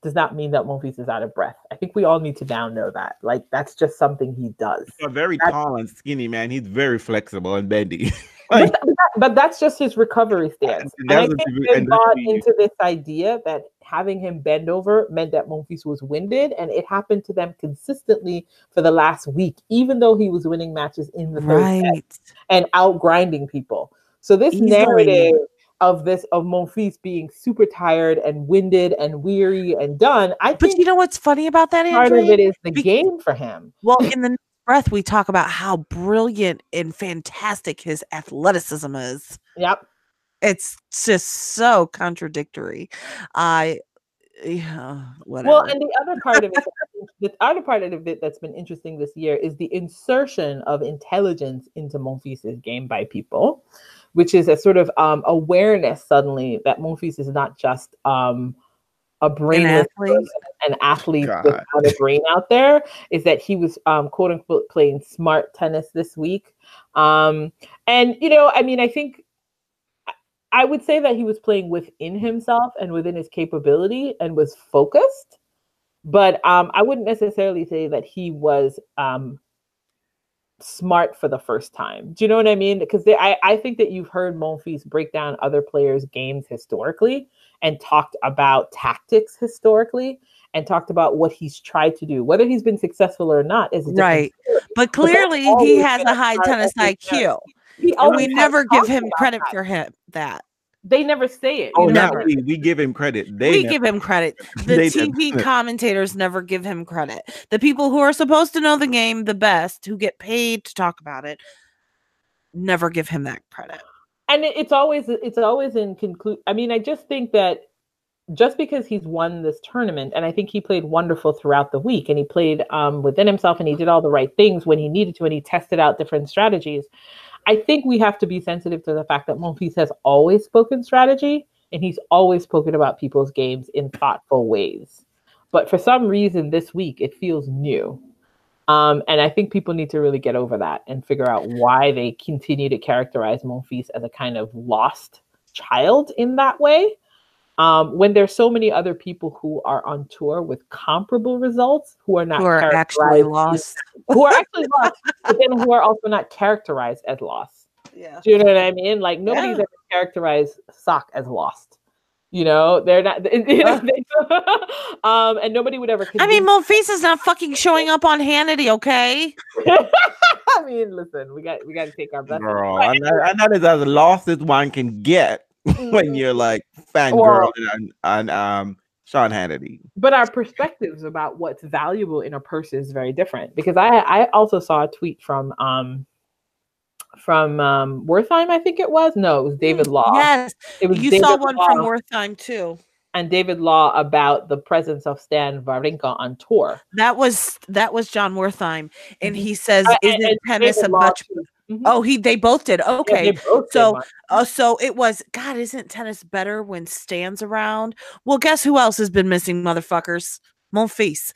does not mean that Monfils is out of breath. I think we all need to now know that. Like, that's just something he does. He's a very tall and skinny man. He's very flexible and bendy. Like, but that's just his recovery stance. And I think they bought into this idea that having him bend over meant that Monfils was winded, and it happened to them consistently for the last week, even though he was winning matches in the third set and outgrinding people. So this narrative of Monfils being super tired and winded and weary and done, I think you know what's funny about that, Andrew? Part of it is the game for him. Well, in the next breath, we talk about how brilliant and fantastic his athleticism is. Yep. It's just so contradictory. Whatever. Well, and the other part of it, that's been interesting this year is the insertion of intelligence into Monfils' game by people, which is a sort of awareness suddenly that Monfils is not just a brainless person, an athlete without a brain out there, is that he was, quote unquote, playing smart tennis this week. And, you know, I mean, I think I would say that he was playing within himself and within his capability and was focused. But I wouldn't necessarily say that he was smart for the first time. Do you know what I mean? Because I think that you've heard Monfils break down other players' games historically and talked about tactics historically and talked about what he's tried to do. Whether he's been successful or not is a different story. But clearly he has a high tennis IQ. We never give him credit for that. They never say it. Oh, no, we give him credit. We give him credit. The TV commentators never give him credit. The people who are supposed to know the game the best, who get paid to talk about it, never give him that credit. And it's always in conclusion. I mean, I just think that just because he's won this tournament, and I think he played wonderful throughout the week, and he played within himself, and he did all the right things when he needed to, and he tested out different strategies. I think we have to be sensitive to the fact that Monfils has always spoken strategy and he's always spoken about people's games in thoughtful ways. But for some reason this week, it feels new. And I think people need to really get over that and figure out why they continue to characterize Monfils as a kind of lost child in that way. When there's so many other people who are on tour with comparable results, who are actually lost, but then who are also not characterized as lost. Yeah. Do you know what I mean? Like nobody's ever characterized Sock as lost. You know, they're not. And nobody would ever. I mean, Monfils is not fucking showing up on Hannity, okay? I mean, listen, we got to take our blessings. Girl, I know it's as lost as one can get. When you're like fangirl on Sean Hannity. But our perspectives about what's valuable in a person is very different because I also saw a tweet from Wertheim, I think it was. No, it was David Law. Yes, it was. You saw one from Wertheim too. And David Law about the presence of Stan Wawrinka on tour. That was John Wertheim, and he says, "Isn't tennis a much?" Mm-hmm. Oh, they both did. Okay. Yeah, both so it was, God, isn't tennis better when Stan's around? Well, guess who else has been missing, motherfuckers? Monfils.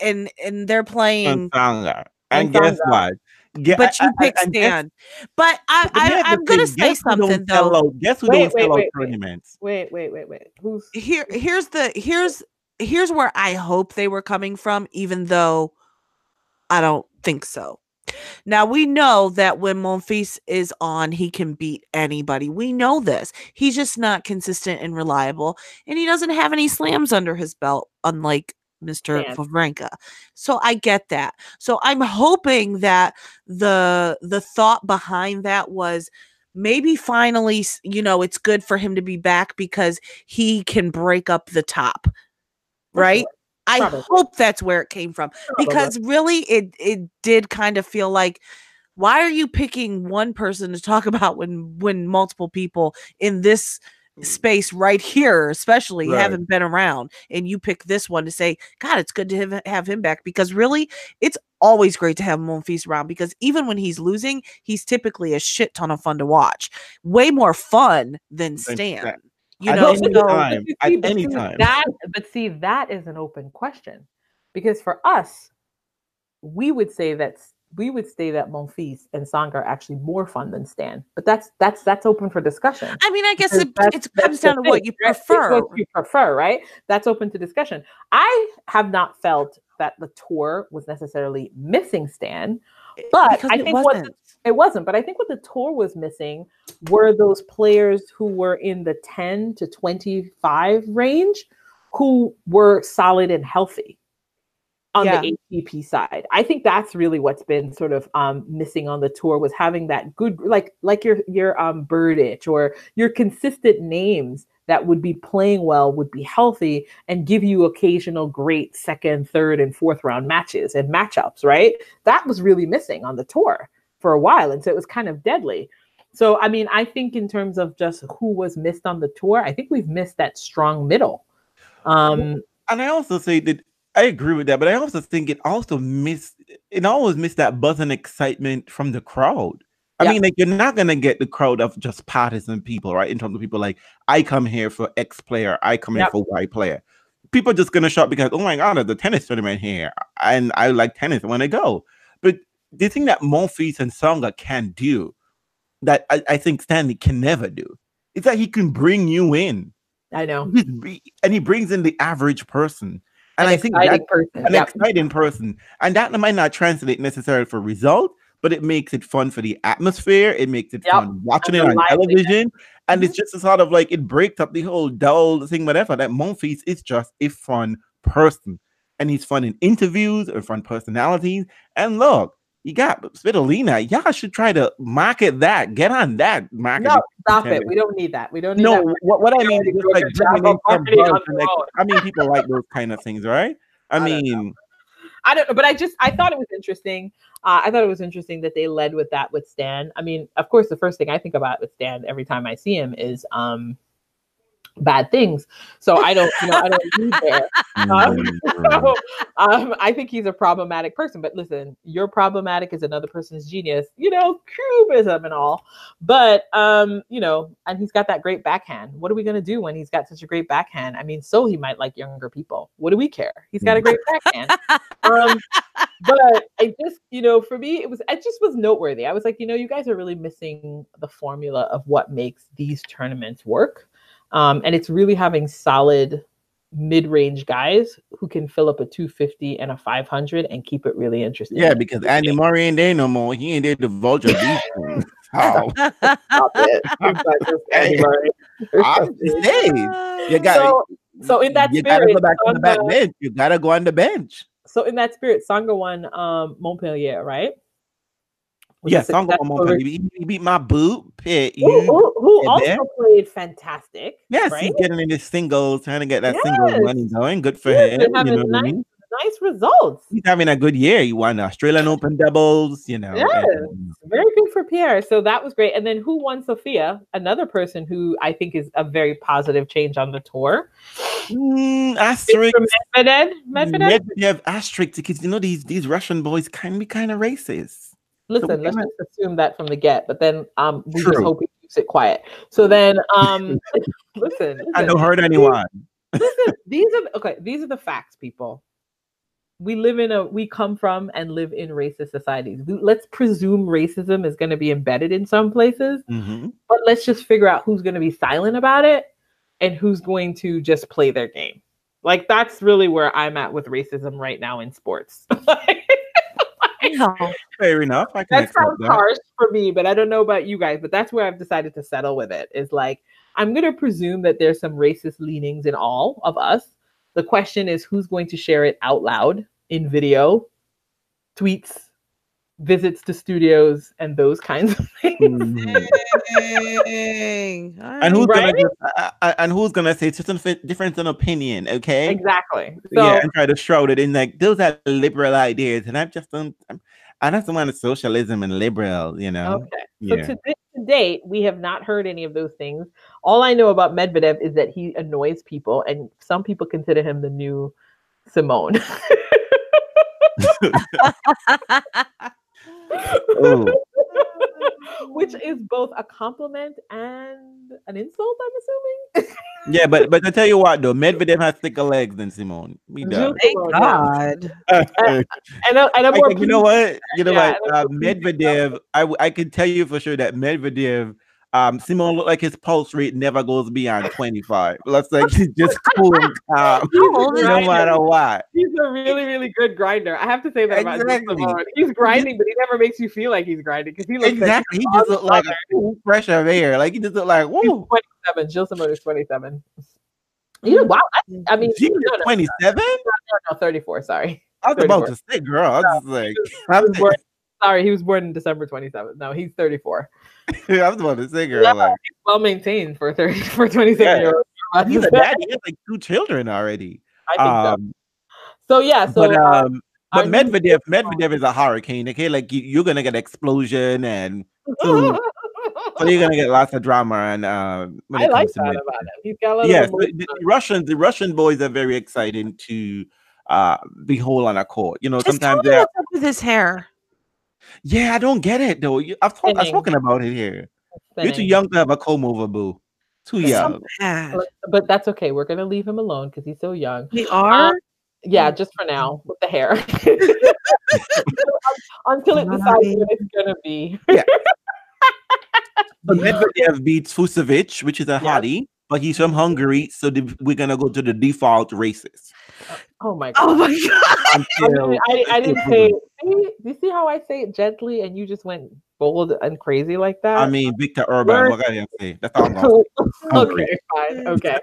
And they're playing Tsonga. And guess what? But you pick Stan. But I'm going to say something, though. Guess who don't sell out tournaments? Wait. Here's where I hope they were coming from, even though I don't think so. Now, we know that when Monfils is on, he can beat anybody. We know this. He's just not consistent and reliable, and he doesn't have any slams under his belt, unlike Mr. Wawrinka. So I get that. So I'm hoping that the thought behind that was maybe finally, you know, it's good for him to be back because he can break up the top. right? Probably. I hope that's where it came from. Probably. Because really it did kind of feel like, why are you picking one person to talk about when multiple people in this space right here, especially, haven't been around, and you pick this one to say, God, it's good to have him back, because really it's always great to have Monfils around, because even when he's losing, he's typically a shit ton of fun to watch. Way more fun than Stan. You know, at any time. But see, that is an open question, because for us, we would say that Monfils and Sangha are actually more fun than Stan, but that's open for discussion. I mean, I guess it comes down to what you prefer. What you prefer, right? That's open to discussion. I have not felt that the tour was necessarily missing Stan, but I think it wasn't. But I think what the tour was missing were those players who were in the 10 to 25 range, who were solid and healthy on the ATP side. I think that's really what's been sort of missing on the tour, was having that good, like your Berdych or your consistent names that would be playing well, would be healthy, and give you occasional great second, third, and fourth round matches and matchups, right? That was really missing on the tour for a while, and so it was kind of deadly. So, I mean, I think in terms of just who was missed on the tour, I think we've missed that strong middle. And I also say that I agree with that, but I also think it always missed that buzz and excitement from the crowd. I mean, like, you're not going to get the crowd of just partisan people, right? In terms of people like, I come here for X player, I come here for Y player. People are just going to shout because, oh my God, there's a tennis tournament here, and I like tennis, I want to go. But the thing that Monfils and Tsonga can do that I think Stanley can never do is that he can bring you in. I know. And he brings in the average person. And I think exciting person. And that might not translate necessarily for result, but it makes it fun for the atmosphere. It makes it fun watching it on television. And it's just a sort of like, it breaks up the whole dull thing, whatever. That Monfils is just a fun person. And he's fun in interviews or fun personalities. And look, you got Svitolina. Y'all should try to market that. Get on that. Stop it. We don't need that. We don't need that. What I mean is like, people like those kind of things, right? I don't know. But I thought it was interesting. I thought it was interesting that they led with that with Stan. I mean, of course, the first thing I think about with Stan every time I see him is bad things. So I don't need that. I think he's a problematic person, but listen, you're problematic is another person's genius, you know, cubism and all, but, you know, and he's got that great backhand. What are we going to do when he's got such a great backhand? I mean, so he might like younger people. What do we care? He's got a great backhand. But I just, you know, for me, it just was noteworthy. I was like, you know, you guys are really missing the formula of what makes these tournaments work. And it's really having solid mid-range guys who can fill up a 250 and a 500 and keep it really interesting. Yeah, because Andy Murray ain't there no more. He ain't there to vulture these things. Oh. Stop it. Andy Murray. You got so in that spirit, go back on the back bench. You gotta go on the bench. So in that spirit, Sangha won Montpellier, right? Sangha won Montpellier. He beat my boot pit. Who also played fantastic. Yes, right? He's getting into singles, trying to get that single money going. Good for him. You know what I mean? Nice results. He's having a good year. He won Australian Open doubles, you know. Yes, very good for Pierre. So that was great. And then who won Sofia? Another person who I think is a very positive change on the tour. Medvedev, asterisk, because you know these Russian boys can be kind of racist. Listen, so let's just assume that from the get, but then we just hope he keeps it quiet. So then listen. I don't hurt anyone. Listen, these are the facts, people. We come from and live in racist societies. Let's presume racism is going to be embedded in some places, but let's just figure out who's going to be silent about it and who's going to just play their game. Like, that's really where I'm at with racism right now in sports. Fair enough. That sounds harsh for me, but I don't know about you guys, but that's where I've decided to settle with it. Is like, I'm going to presume that there's some racist leanings in all of us. The question is, who's going to share it out loud in video, tweets, visits to studios and those kinds of things. Mm-hmm. And who's gonna say difference in opinion? Okay, exactly. So, yeah, and try to shroud it in like those are liberal ideas, and I'm not someone of socialism and liberal, you know. Okay. Yeah. So to date, we have not heard any of those things. All I know about Medvedev is that he annoys people, and some people consider him the new Simone. Which is both a compliment and an insult, I'm assuming. Yeah, but I tell you what, though, Medvedev has thicker legs than Simone. He does. Thank God. You know what? You know what? Medvedev, I can tell you for sure that Medvedev, Simone looked like his pulse rate never goes beyond 25. Looks like he's just cool and calm, no matter what. He's a really, really good grinder. I have to say that about Simone. He's grinding, but he never makes you feel like he's grinding because he looks like he just looks like a cool fresh air. Like he just looked like whoa. 27. Jill Simone is 27. Yeah, wow. I mean, she's 27. No, 34. Sorry. I was 34. About to say, girl. I was like. Sorry, he was born in December 27th. No, he's 34. Yeah, I was about to say, girl. Yeah, like, he's well maintained for 27-year-old. Yeah. He's a daddy. He has like 2 children already. I think so. So yeah. So but Medvedev is a hurricane. Okay, like you're gonna get explosion and so you're gonna get lots of drama. And when I like that about him. He's got a lot. Yes, yeah, the Russian boys are very exciting to behold on a court. You know, sometimes they're up with his hair. Yeah, I don't get it though. I've spoken about it here. You're too young to have a comb over, boo. Too young. But that's okay. We're gonna leave him alone because he's so young. We are. Yeah, just for now with the hair. Until it decides what it's gonna be. Yeah. So Medvedev beats Fusovic, which is a hottie, but he's from Hungary, so we're gonna go to the default races. Oh my god! Oh my god! I didn't say. Do you see how I say it gently, and you just went bold and crazy like that? I mean, Viktor Orbán. What can I say? That's all I'm gonna say. Okay, fine. Okay,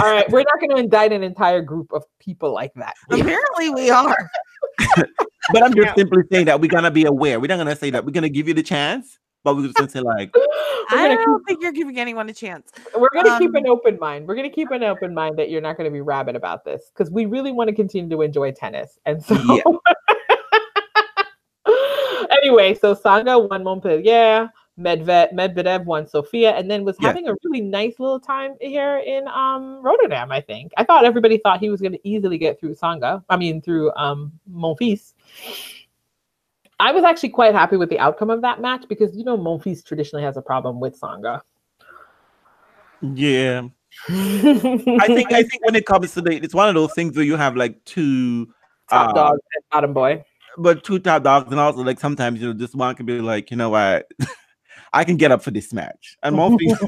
all right. We're not going to indict an entire group of people like that. Apparently, we are. But I'm just simply saying that we're gonna be aware. We're not gonna say that. We're gonna give you the chance, but we're just gonna say like, I don't think you're giving anyone a chance. We're gonna keep an open mind. We're gonna keep an open mind that you're not gonna be rabid about this because we really want to continue to enjoy tennis, and so. Yeah. Anyway, so Sangha won Montpellier, Medvedev won Sofia, and then was having a really nice little time here in Rotterdam, I think. I thought everybody thought he was going to easily get through Monfils. I was actually quite happy with the outcome of that match because, you know, Monfils traditionally has a problem with Sangha. Yeah. I think when it comes to it's one of those things where you have like two... top dog and bottom boy. But two top dogs, and also like sometimes you know this one can be like, you know what, I can get up for this match, and Monfils,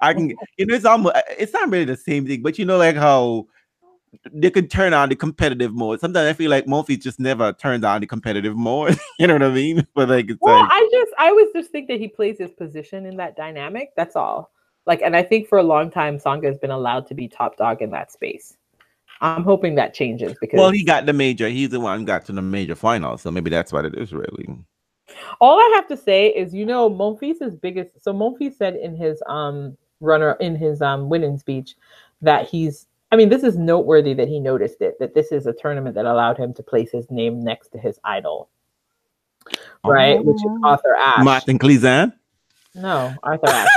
I can, you know, it's not really the same thing, but you know like how they can turn on the competitive mode. Sometimes I feel like Monfils just never turns on the competitive mode. You know what I mean? But like, it's I always just think that he plays his position in that dynamic. That's all. Like, and I think for a long time, Sangha has been allowed to be top dog in that space. I'm hoping that changes because he got the major. He's the one who got to the major final, so maybe that's what it is really. All I have to say is, you know, Monfils said in his winning speech that this is noteworthy that he noticed it, that this is a tournament that allowed him to place his name next to his idol, right? Which is Arthur Ashe. Martin Klizan? No, Arthur Ashe.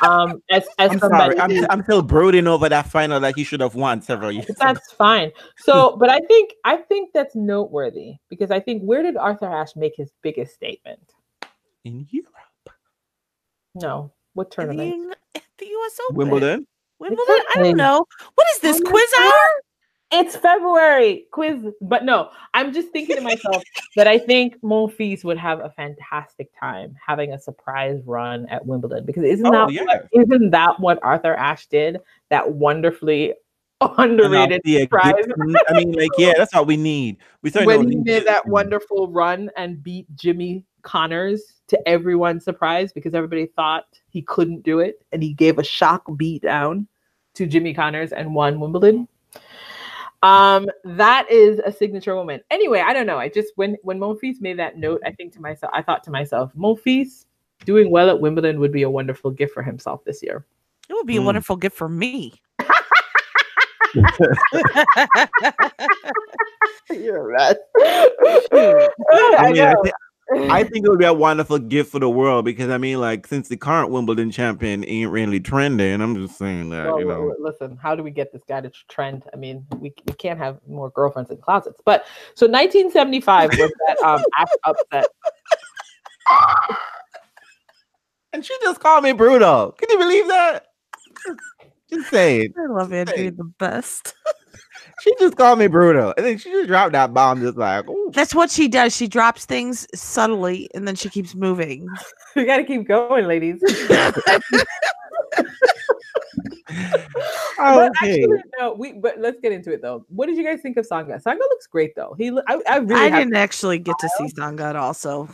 I'm still brooding over that final that he should have won several years. That's fine. So, but I think that's noteworthy because I think where did Arthur Ashe make his biggest statement? In Europe. No, what tournament? At the U.S. Open. Wimbledon. I don't know. What is this quiz hour? It's February quiz, but no, I'm just thinking to myself that I think Monfils would have a fantastic time having a surprise run at Wimbledon because isn't that what Arthur Ashe did? That wonderfully underrated surprise. I mean, like, yeah, that's what we need. We certainly when he did that wonderful run and beat Jimmy Connors to everyone's surprise because everybody thought he couldn't do it, and he gave a shock beat down to Jimmy Connors and won Wimbledon. That is a signature moment. Anyway, I don't know. I just, when Monfils made that note, I thought to myself, Monfils doing well at Wimbledon would be a wonderful gift for himself this year. It would be a wonderful gift for me. You're right. I think it would be a wonderful gift for the world because, I mean, like, since the current Wimbledon champion ain't really trending, I'm just saying that, well, you know. Listen, how do we get this guy to trend? I mean, we can't have more girlfriends in closets. But so 1975 was that upset. And she just called me Bruno. Can you believe that? Just saying. I love Andrew the best. She just called me Bruno. And then she just dropped that bomb just like, ooh. That's what she does. She drops things subtly and then she keeps moving. We got to keep going, ladies. But actually, no, but let's get into it though. What did you guys think of Sangha? Sangha looks great though. I didn't actually get to see Sangha at all, so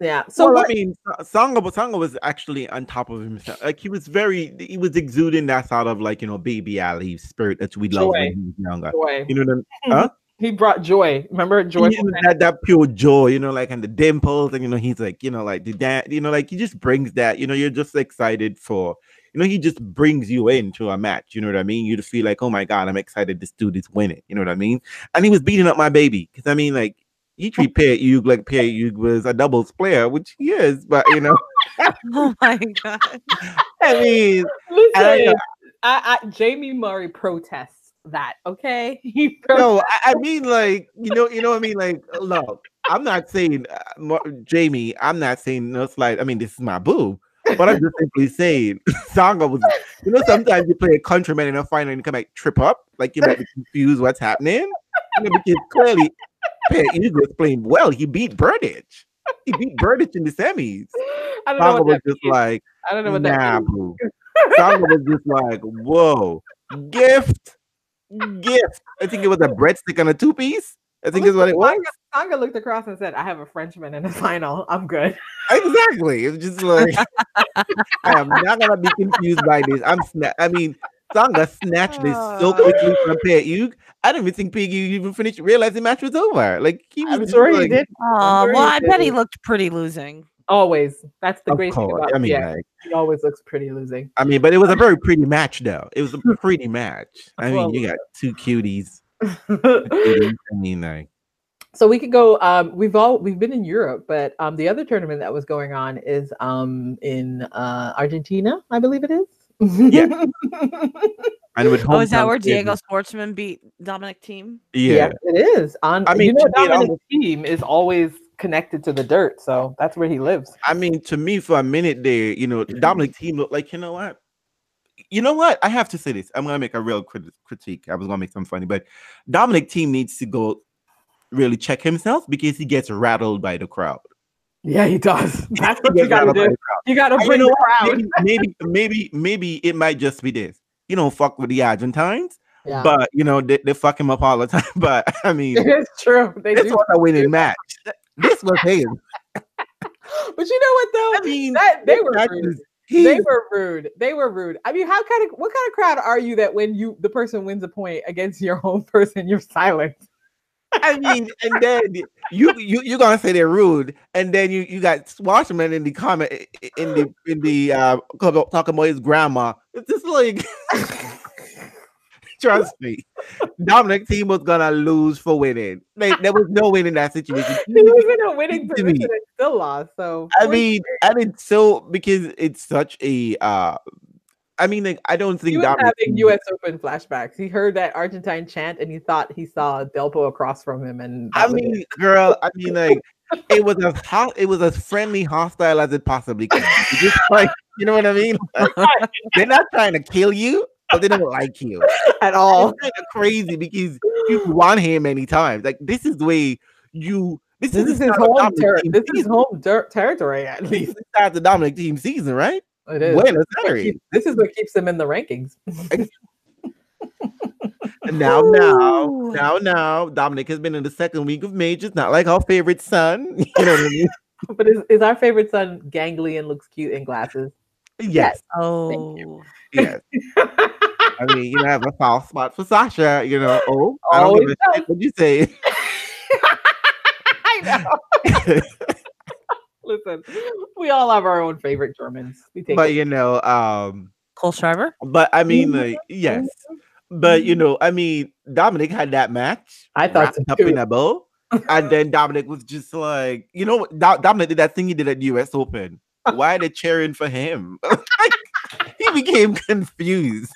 yeah. So well, I mean, Sangha was actually on top of himself. Like he was exuding that sort of like, you know, baby Ali spirit that we love when he was younger. Joy. You know what I mean? Huh? He brought joy. Remember joy? That pure joy, you know, like, and the dimples, and you know, he's like, you know, like the dance, you know, like he just brings that, you know, you're just excited for, you know, he just brings you into a match. You know what I mean? You just feel like, oh my God, I'm excited this dude is winning. You know what I mean? And he was beating up my baby. Because I mean, like, he treat Peyote like Peyote was a doubles player, which he is, but you know. Oh my God. I mean, listen, I Jamie Murray protests that, okay? He protests. No, I mean, like, you know what I mean? Like, look, I'm not saying Jamie, I'm not saying no slide. I mean, this is my boo. But I'm just simply saying, Sangha was, you know, sometimes you play a countryman in a final and you come back, trip up, like you might be confused what's happening. You know, because clearly, Peyton was playing well. He beat Burditch. He beat Burditch in the semis. Sangha was just like, I don't know what that means. Sangha was just like, whoa, gift. I think it was a breadstick and a two-piece. I think is what it was. Sangha looked across and said, I have a Frenchman in the final. I'm good. Exactly. It's just like, I am not going to be confused by this. Sangha snatched this so quickly from Peyote. I don't even think Piggy even finished realizing the match was over. Like, he was. I'm sorry, like, he did. I bet he looked pretty losing. Always. That's the great thing about he always looks pretty losing. I mean, but it was a very pretty match, though. It was a pretty match. I mean, you got two cuties. So we could go. We've been in Europe, but the other tournament that was going on is in Argentina, I believe it is. Yeah. Oh, is that where Diego Schwartzman beat Dominic Thiem? Yeah. Yes, it is. Dominic Thiem is always connected to the dirt, so that's where he lives. I mean, to me, for a minute there, you know, Dominic Thiem looked like, you know what? You know what? I have to say this. I'm going to make a real critique. I was going to make something funny, but Dominic Thiem needs to go really check himself because he gets rattled by the crowd. Yeah, he does. That's what you got to do. You got to bring the crowd. Maybe it might just be this. You don't fuck with the Argentines, but, you know, they fuck him up all the time. But, I mean. It's true. This was a winning match. This was his. But you know what, though? I mean, they were rude. They were rude. I mean, what kind of crowd are you that when the person wins a point against your own person, you're silent? I mean, and then you're gonna say they're rude, and then you got Schwartzman in the comment in the talking about his grandma. It's just like, trust me, Dominic Thiem was gonna lose for winning. There was no win in that situation. He was in a winning position and still lost. So because it's such a. I don't think he was having U.S. Open flashbacks. He heard that Argentine chant and he thought he saw Delpo across from him. And it was as hot, it was as friendly, hostile as it possibly could. Just like, you know what I mean? They're not trying to kill you, but they don't like you at all. It's kind of crazy because you won here many times. Like, this is the way you. This is his home territory. This is home territory. At least this is the Dominic Thiem season, right? It is. This is what keeps them in the rankings. Now, Dominic has been in the second week of majors. Not like our favorite son, you know what I mean? But is our favorite son gangly and looks cute in glasses? Yes. Oh, yes. I mean, you have a soft spot for Sascha, you know. Oh, I don't give a shit what you say. I know. Listen, we all have our own favorite Germans. We take but it. You know, Cole Schreiber. But I mean, yes. But you know, I mean, Dominic had that match. I thought so up in a bow, and then Dominic was just like, you know, Dominic did that thing he did at the U.S. Open. Why are they cheering for him? He became confused.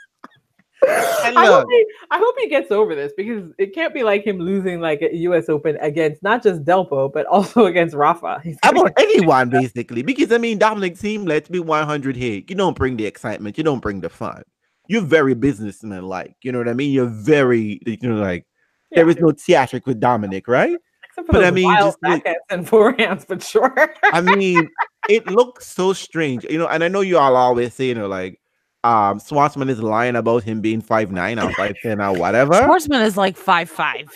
I hope he gets over this, because it can't be like him losing like a U.S. Open against not just Delpo, but also against Rafa. About anyone, basically. Because, I mean, Dominic Thiem, let's be 100 here. You don't bring the excitement. You don't bring the fun. You're very businessman-like. You know what I mean? You're very, you know, like, yeah, there is no theatric with Dominic, right? Except for but, I mean, wild backhands and forehands, but sure. I mean, it looks so strange. You know, and I know you all always say, you know, like, Schwartzman is lying about him being 5'9" or 5'10" or whatever. Schwartzman is like 5'5".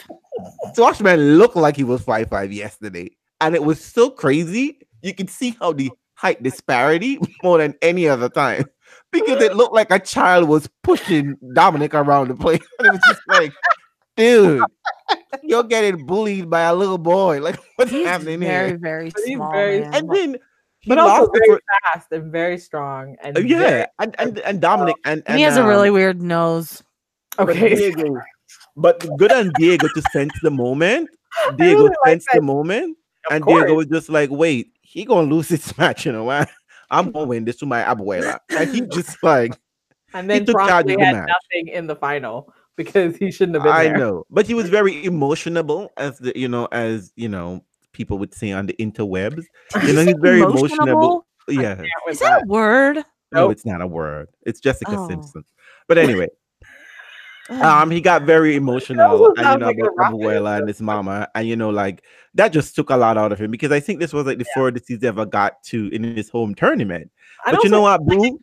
Schwartzman looked like he was 5'5" yesterday, and it was so crazy. You could see how the height disparity more than any other time, because it looked like a child was pushing Dominic around the place. And it was just like, dude, you're getting bullied by a little boy. Like, what's happening here? Very, very small. And then. But also very fast and very strong, and yeah, and Dominic and he has a really weird nose. Okay, but good on Diego to sense the moment. Diego really sensed the moment, and Diego was just like, "Wait, he gonna lose this match? You know what? I'm gonna win this to my abuela." And he just like, and then he took probably had the match. Nothing in the final because he shouldn't have been. I know, but he was very emotional, as you know. People would say on the interwebs. You know, he's very emotional. Yeah. Is that a word? No, it's not a word. It's Jessica Simpson. But anyway, he got very emotional, and you know, about Abuela and his mama. And you know, like, that just took a lot out of him, because I think this was like the furthest he's ever got to in his home tournament. But you know what, Boo?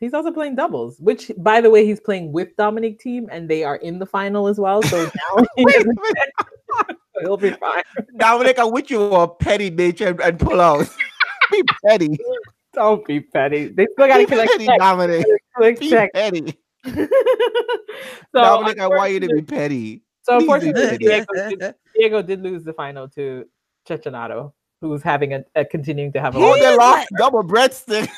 He's also playing doubles, which, by the way, he's playing with Dominic Thiem, and they are in the final as well. So now he'll be fine. Dominic, I wish you were a petty bitch and pull out. Be petty. Don't be petty. They still gotta click check. Dominic. Be petty. Dominic, I want you to be petty. So unfortunately, Diego did lose the final to Cecchinato, who's having a continuing to have a long. They lost double breadstick.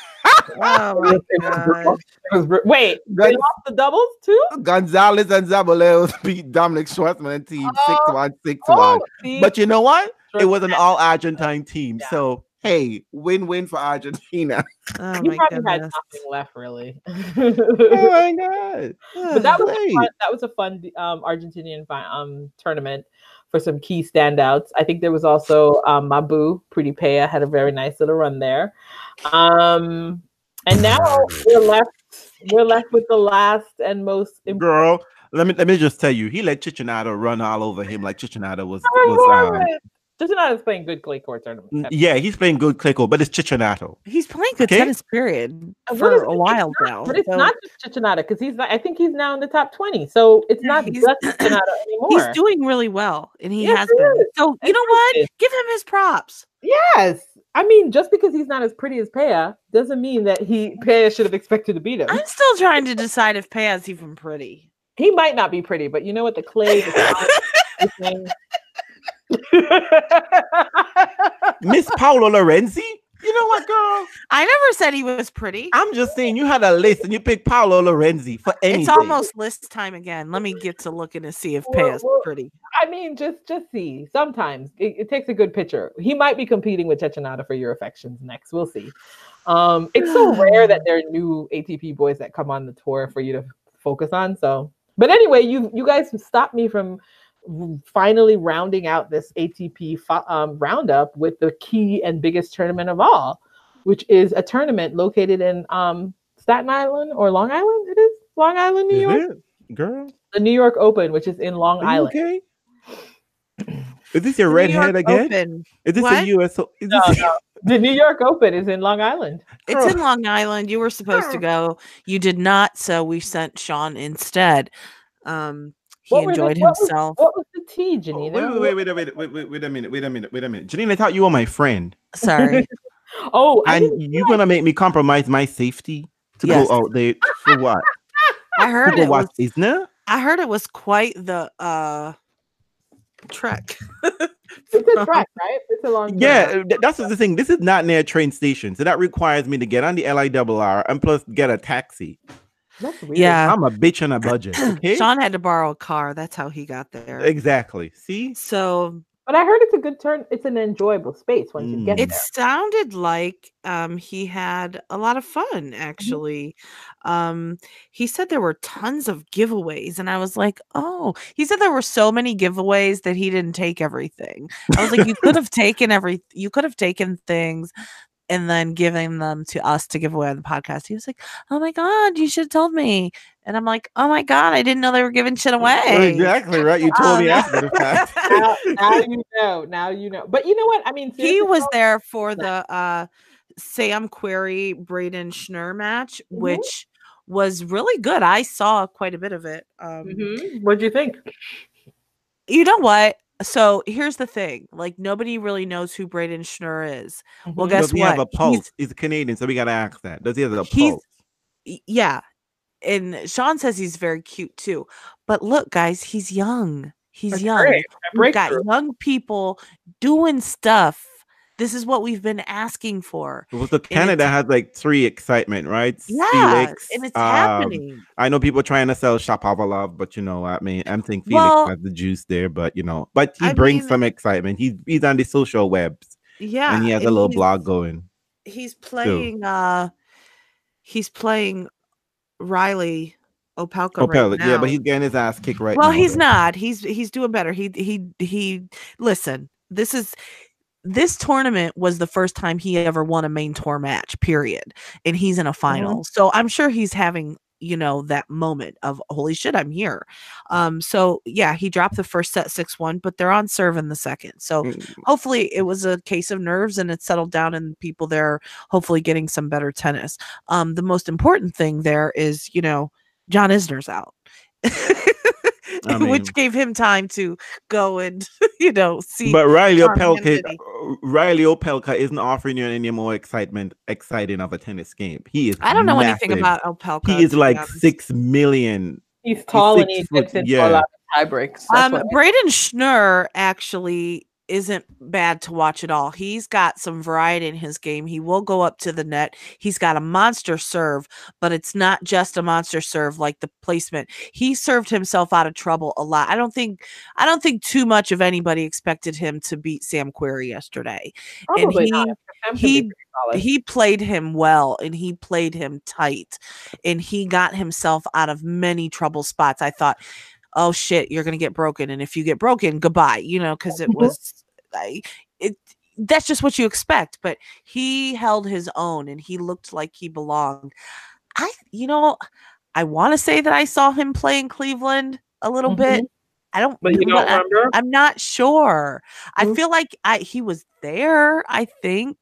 Oh my God. Wait, they lost the doubles too? Gonzalez and Zabaleo beat Dominic Schwartzman and Thiem 6-1, 6-1. But you know what? It was an all Argentine team. Yeah. So, hey, win-win for Argentina. Oh, you probably had nothing left, really. Oh my God. But that was a fun Argentinian tournament for some key standouts. I think there was also Mabu Pudipea had a very nice little run there. And now we're left with the last and most important. Girl, let me just tell you, he let Cecchinato run all over him. Like, Cecchinato was Cecchinato playing good clay court tournament. Yeah, he's playing good clay court, but it's Cecchinato. He's playing good tennis period for a while now. But it's not just Cecchinato, because I think he's now in the top 20. So it's not just Cecchinato anymore. He's doing really well, and he has been. So you know what? Give him his props. Yes. I mean, just because he's not as pretty as Peya doesn't mean that Peya should have expected to beat him. I'm still trying to decide if Peya's even pretty. He might not be pretty, but you know what? The clay, the thing. Miss Paolo Lorenzi? You know what, girl? I never said he was pretty. I'm just saying, you had a list and you picked Paolo Lorenzi for anything. It's almost list time again. Let me get to looking to see if Peya's pretty. I mean, just see. Sometimes it takes a good picture. He might be competing with Cecchinato for your affections next. We'll see. It's so rare that there are new ATP boys that come on the tour for you to focus on. So, but anyway, you guys stopped me from finally rounding out this ATP roundup with the key and biggest tournament of all, which is a tournament located in Staten Island or Long Island. It is Long Island, New York. Girl, the New York Open, which is in Long Island. Okay. Is this your redhead again? Open. Is this a U.S.? No. The New York Open is in Long Island. Girl. It's in Long Island. You were supposed to go. You did not, so we sent Sean instead. He enjoyed himself. What was the tea, Janina? Wait a minute. Janina, I thought you were my friend. Sorry. And you're going to make me compromise my safety to go out there for what? I heard it was quite the trek. It's a trek, right? It's a long drive. That's the thing. This is not near a train station, so that requires me to get on the LIRR and plus get a taxi. That's weird. Yeah, I'm a bitch on a budget. Okay? Sean had to borrow a car. That's how he got there. Exactly. See? So, but I heard it's a good turn. It's an enjoyable space once you get there. It sounded like he had a lot of fun, actually. He said there were tons of giveaways, and I was like, oh. He said there were so many giveaways that he didn't take everything. I was like, you could have taken you could have taken things and then giving them to us to give away on the podcast. He was like, oh my God, you should have told me. And I'm like, oh my God, I didn't know they were giving shit away. Exactly, right? You told me after the fact. Now you know. Now you know. But you know what? I mean, he was there for the Sam Querrey, Brayden Schnur match, which was really good. I saw quite a bit of it. What'd you think? You know what? So here's the thing, like nobody really knows who Brayden Schnur is. Well, guess does he what? Have a pulse? He's a Canadian, so we gotta ask that. Does he have a pulse? Yeah, and Sean says he's very cute too. But look, guys, he's young. He's That's young. Great. We've got young people doing stuff. This is what we've been asking for. Well, so Canada has like three excitement, right? Yeah, Felix, and it's happening. I know people trying to sell Shapovalov, but you know, I mean, I'm thinking Felix has the juice there, but you know, but he brings some excitement. He's on the social webs, yeah, and he has a little blog going. He's playing. He's playing Riley Opelka. Right now. Yeah, but he's getting his ass kicked right now. Well, he's not. He's doing better. He. Listen, this is. This tournament was the first time he ever won a main tour match, period. And he's in a final. So I'm sure he's having, you know, that moment of, holy shit, I'm here. So, yeah, he dropped the first set 6-1, but they're on serve in the second. So hopefully it was a case of nerves and it settled down and people there hopefully getting some better tennis. The most important thing there is, you know, John Isner's out. I mean, which gave him time to go and, you know, see. But Riley Opelka isn't offering you any more exciting of a tennis game. He is. I don't know anything about Opelka. He is like 6 million. He's tall and he gets in for a lot of tie breaks. Brayden Schnur actually isn't bad to watch at all. He's got some variety in his game. He will go up to the net. He's got a monster serve, but it's not just a monster serve like the placement. He served himself out of trouble a lot. I don't think too much of anybody expected him to beat Sam Querrey yesterday. Probably not. He played him well and he played him tight and he got himself out of many trouble spots. I thought, oh shit, you're going to get broken. And if you get broken, goodbye, you know, because it was that's just what you expect. But he held his own and he looked like he belonged. I want to say that I saw him play in Cleveland a little bit. I don't, but you don't remember? I'm not sure. I feel like he was there, I think,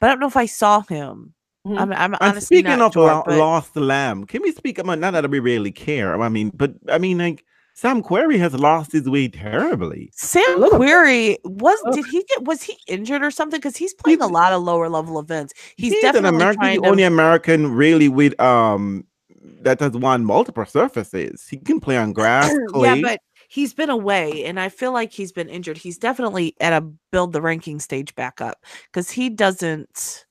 but I don't know if I saw him. I'm honestly speaking of lost lamb, can we speak about, not that we really care, I mean, but I mean, like, Sam Querrey has lost his way terribly. Sam Querrey was he injured or something? Because he's playing a lot of lower level events. He's definitely an American, the only American really with that has won multiple surfaces. He can play on grass, clay. Yeah, but he's been away, and I feel like he's been injured. He's definitely at a build the ranking stage back up because he doesn't.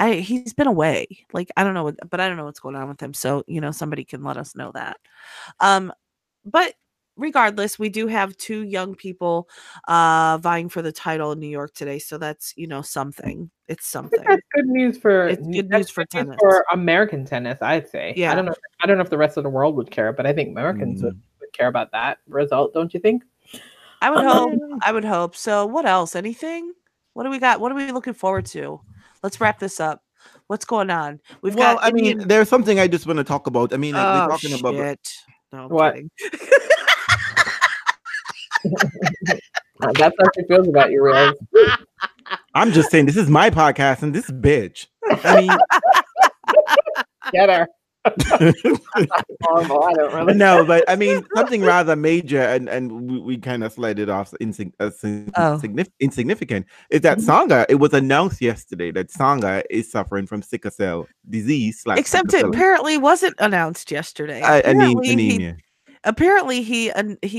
He's been away. Like, I don't know what's going on with him. So, you know, somebody can let us know that. But regardless, we do have two young people vying for the title in New York today. So that's, you know, something. It's something. That's good news for tennis. For American tennis, I'd say. Yeah. I don't know if the rest of the world would care, but I think Americans would care about that result, don't you think? I would hope. I would hope. So what else? Anything? What do we got? What are we looking forward to? Let's wrap this up. What's going on? There's something I just want to talk about. I mean, like, we're talking about no, I'm kidding. That's how she feels about you, Rose. I'm just saying, this is my podcast, and this bitch. I mean, get her. I don't really know, but I mean something rather major, and we kind of slid it off insignificant. Is that Sangha? It was announced yesterday that Sangha is suffering from sickle cell disease. Except it apparently wasn't announced yesterday. Anemia. Apparently, he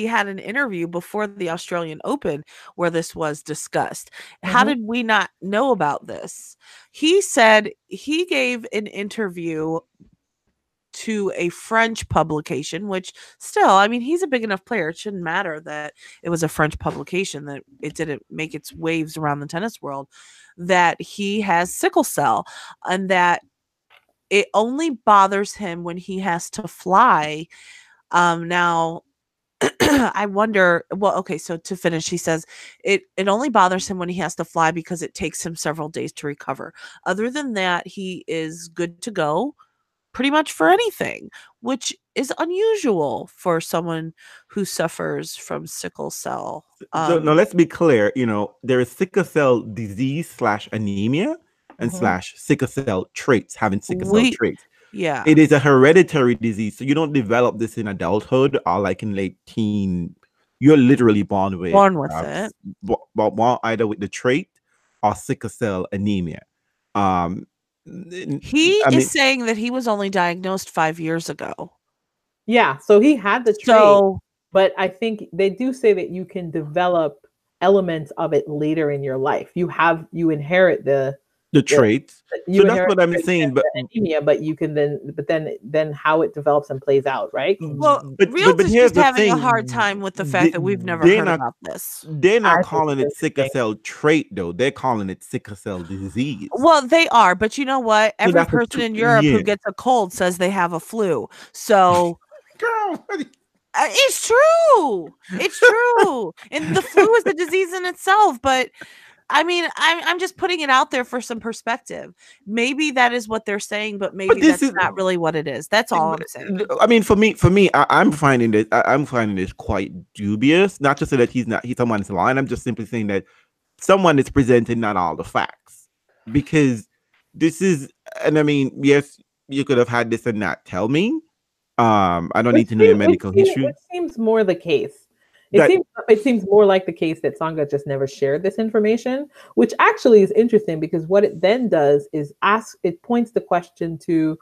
had an interview before the Australian Open where this was discussed. Mm-hmm. How did we not know about this? He said he gave an interview to a French publication, which still, I mean, he's a big enough player. It shouldn't matter that it was a French publication, that it didn't make its waves around the tennis world, that he has sickle cell and that it only bothers him when he has to fly. Now I wonder, well, okay. So to finish, he says it only bothers him when he has to fly because it takes him several days to recover. Other than that, he is good to go pretty much for anything, which is unusual for someone who suffers from sickle cell. So now let's be clear, you know, there is sickle cell disease /anemia and mm-hmm. /sickle cell traits. Yeah. It is a hereditary disease. So you don't develop this in adulthood or like in late teen. You're literally born with either with the trait or sickle cell anemia. He is saying that he was only diagnosed 5 years ago. Yeah. So he had the trait. So, but I think they do say that you can develop elements of it later in your life. You inherit the traits. So that's what I'm saying. But anemia, but you can then how it develops and plays out, right? Well, Reels is just having a hard time with the fact that we've never heard about this. They're not calling it sickle cell trait, though. They're calling it sickle cell disease. Well, they are, but you know what? Every person in Europe who gets a cold says they have a flu. So, girl. It's true. It's true. And the flu is a disease in itself, but I mean, I'm just putting it out there for some perspective. Maybe that is what they're saying, but maybe that's not really what it is. That's all I'm saying. I mean, for me, I'm finding this quite dubious. Not to say that he's someone's lying. I'm just simply saying that someone is presenting not all the facts, because this is, and I mean, yes, you could have had this and not tell me. I don't need to know your medical history. It seems more the case. It seems more like the case that Sangha just never shared this information, which actually is interesting because what it then does is it points the question to,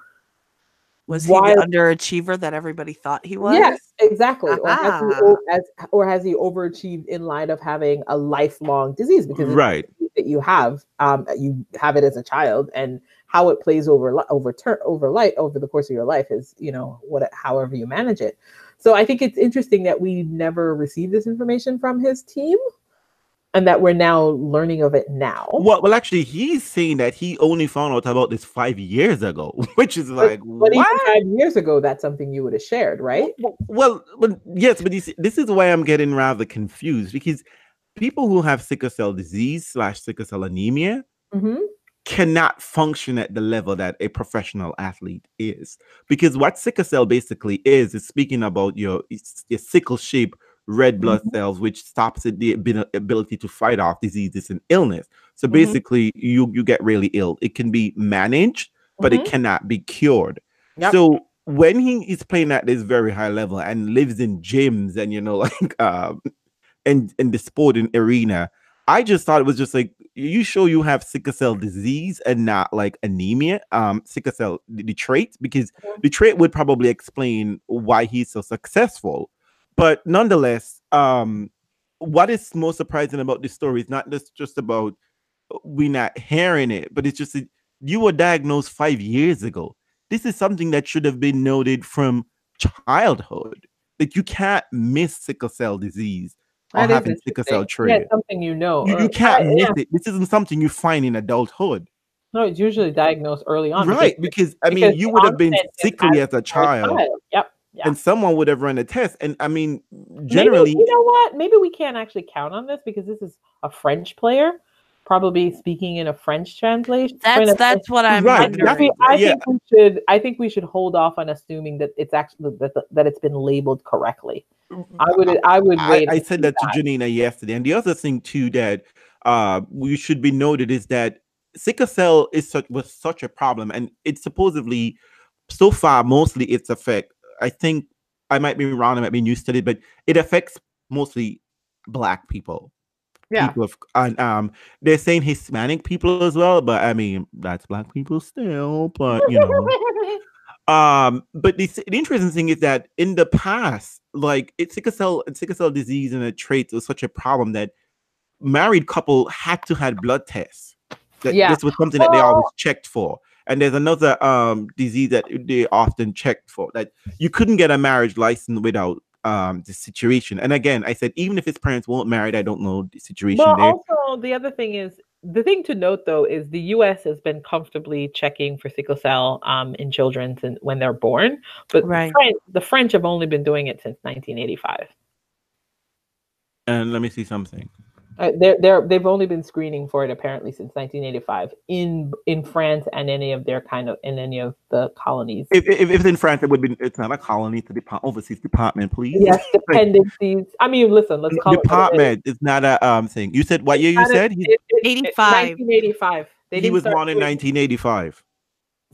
was he the underachiever that everybody thought he was? Yes, exactly. Or has he overachieved in light of having a lifelong disease? Because that you have it as a child, and how it plays over the course of your life is, you know, however you manage it. So I think it's interesting that we never received this information from his team and that we're now learning of it now. Well, actually, he's saying that he only found out about this 5 years ago, which is like, but even 5 years ago, that's something you would have shared, right? Well, yes, but you see, this is why I'm getting rather confused, because people who have sickle cell disease /sickle cell anemia mm-hmm. cannot function at the level that a professional athlete is, because what sickle cell basically is speaking about your sickle shape red blood mm-hmm. cells, which stops the ability to fight off diseases and illness. So mm-hmm. basically you get really ill. It can be managed, but mm-hmm. it cannot be cured. Yep. So when he is playing at this very high level and lives in gyms and, you know, like in the sporting arena, I just thought it was just like, you sure you have sickle cell disease and not like anemia, sickle cell, the trait, because the trait would probably explain why he's so successful. But nonetheless, what is most surprising about this story is not just about we not hearing it, but it's just that you were diagnosed 5 years ago. This is something that should have been noted from childhood, that you can't miss sickle cell disease. Or having sickle cell trait. Yeah, something you know. You can't miss it. This isn't something you find in adulthood. No, it's usually diagnosed early on. Right, because you would have been sickly as a child. Yep. Yeah. And someone would have run a test. And I mean, generally. Maybe, you know what? Maybe we can't actually count on this because this is a French player, probably speaking in a French translation. That's what I'm wondering. I think we should hold off on assuming that it's actually that it's been labeled correctly. I would wait. I said that to Janina yesterday. And the other thing too that we should be noted is that sickle cell was such a problem, and it supposedly so far, mostly its effect, I think I might be wrong, I might be used to it, but it affects mostly Black people. Yeah. People of, and, they're saying Hispanic people as well, but I mean, that's Black people still, but you know. But the interesting thing is that in the past, like, sickle cell disease and the traits was such a problem that married couple had to have blood tests. That this was something that they always checked for. And there's another disease that they often checked for, that you couldn't get a marriage license without the situation. And again, I said, even if his parents weren't married, I don't know the situation there. Also, the other thing is, the thing to note, though, is the U.S. has been comfortably checking for sickle cell in children since when they're born. But the French have only been doing it since 1985. And let me see something. They've only been screening for it apparently since 1985 in France and any of their in any of the colonies. If it's in France, it would be. It's not a colony. It's a overseas department, please. Yes, dependencies. Like, I mean, listen. Let's call department. It's not a thing. You said what year? You said 85. 1985. He was born in 1985.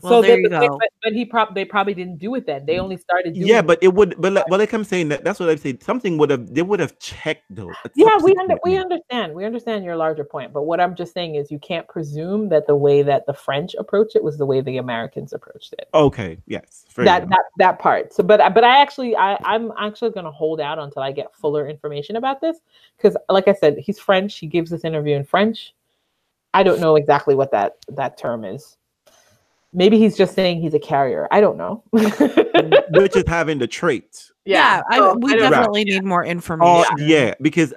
Well, so there you go. But they probably didn't do it then. They only started doing but it would. But like, I'm saying that that's what I'm saying. Something would have. They would have checked though. Yeah, we understand. We understand your larger point. But what I'm just saying is, you can't presume that the way that the French approached it was the way the Americans approached it. Okay. Yes. That part. So, but I'm actually going to hold out until I get fuller information about this, because, like I said, he's French. He gives this interview in French. I don't know exactly what that term is. Maybe he's just saying he's a carrier. I don't know. Which is having the traits. Yeah, we definitely need more information. Yeah, because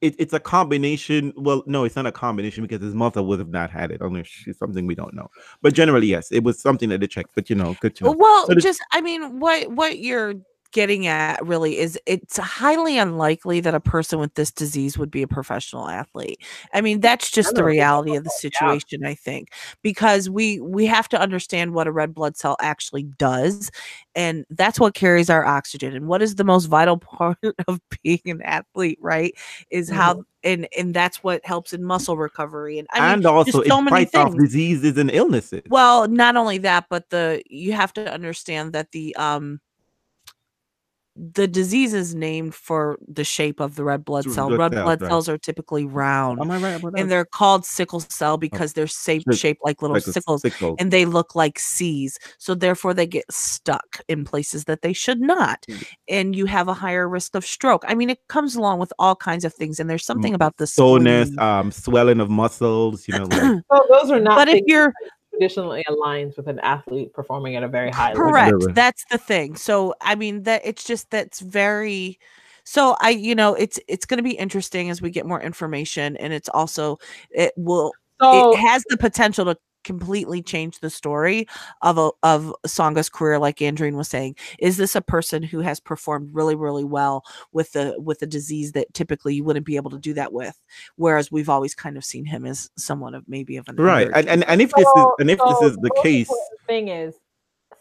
it's a combination. Well, no, it's not a combination, because his mother would have not had it unless she's something we don't know. But generally, yes, it was something that they checked. But you know, good to know. Well, so I mean, what you're getting at really is, it's highly unlikely that a person with this disease would be a professional athlete. I mean, that's just the reality of the situation, I think, because we have to understand what a red blood cell actually does. And that's what carries our oxygen. And what is the most vital part of being an athlete, right? Is how, and that's what helps in muscle recovery. And also it fights off diseases and illnesses. Well, not only that, but you have to understand that the disease is named for the shape of the red blood cell. Red blood cells are typically round. Am I right about that? And they're called sickle cell because they're shaped like little sickles, and they look like C's. So therefore they get stuck in places that they should not. And you have a higher risk of stroke. I mean, it comes along with all kinds of things. And there's something about the soreness, swelling of muscles, you know. Like. Well, those are not. But if you're traditionally aligns with an athlete performing at a very high level. Correct. That's the thing. So I mean, it's going to be interesting as we get more information, and it's also it has the potential to completely change the story of Tsonga's career. Like Andreen was saying, is this a person who has performed really, really well with a disease that typically you wouldn't be able to do that with? Whereas we've always kind of seen him as someone of maybe of an and if this is the case, the thing is,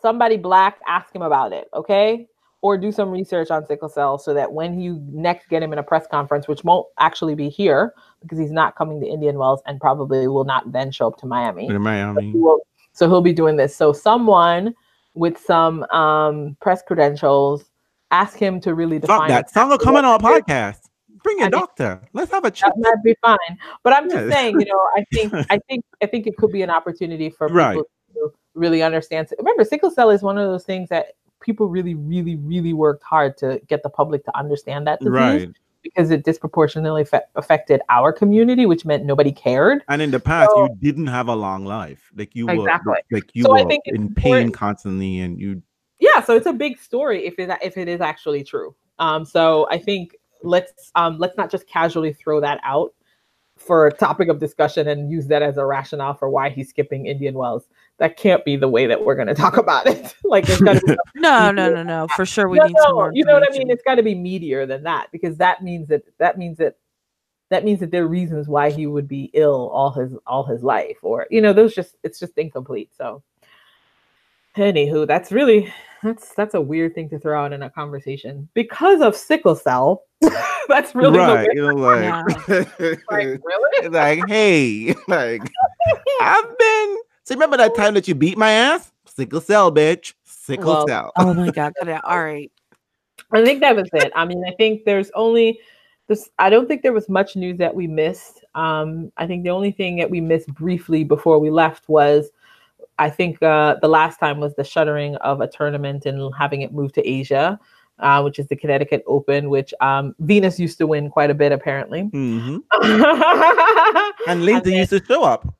somebody Black, ask him about it, okay? Or do some research on sickle cell so that when you next get him in a press conference, which won't actually be here because he's not coming to Indian Wells and probably will not then show up to Miami. So he'll be doing this. So someone with some press credentials, ask him to really define that. Sounds like coming on a podcast. Bring a doctor. Let's have a chat. That'd be fine. But I'm just saying, you know, I think it could be an opportunity for people to really understand. Remember, sickle cell is one of those things that people really, really, really worked hard to get the public to understand that disease, because it disproportionately affected our community, which meant nobody cared. And in the past, you didn't have a long life. Like you were, like you were in pain constantly, and you. Yeah, so it's a big story if it is actually true. So I think let's not just casually throw that out for a topic of discussion and use that as a rationale for why he's skipping Indian Wells. That can't be the way that we're going to talk about it. Like, it's got to be no. For sure, we need some more. You know what I mean? It's got to be meatier than that, because that means that there are reasons why he would be ill all his life, or you know, it's just incomplete. So, anywho, that's a weird thing to throw out in a conversation because of sickle cell. That's really really? Like, hey, like I've been. So remember that time that you beat my ass? Sickle cell, bitch. Sickle cell. Oh my God. All right. I think that was it. I mean, I think I don't think there was much news that we missed. I think the only thing that we missed briefly before we left was, I think the last time was the shuttering of a tournament and having it move to Asia, which is the Connecticut Open, which Venus used to win quite a bit, apparently. Mm-hmm. And Lindsay used to show up.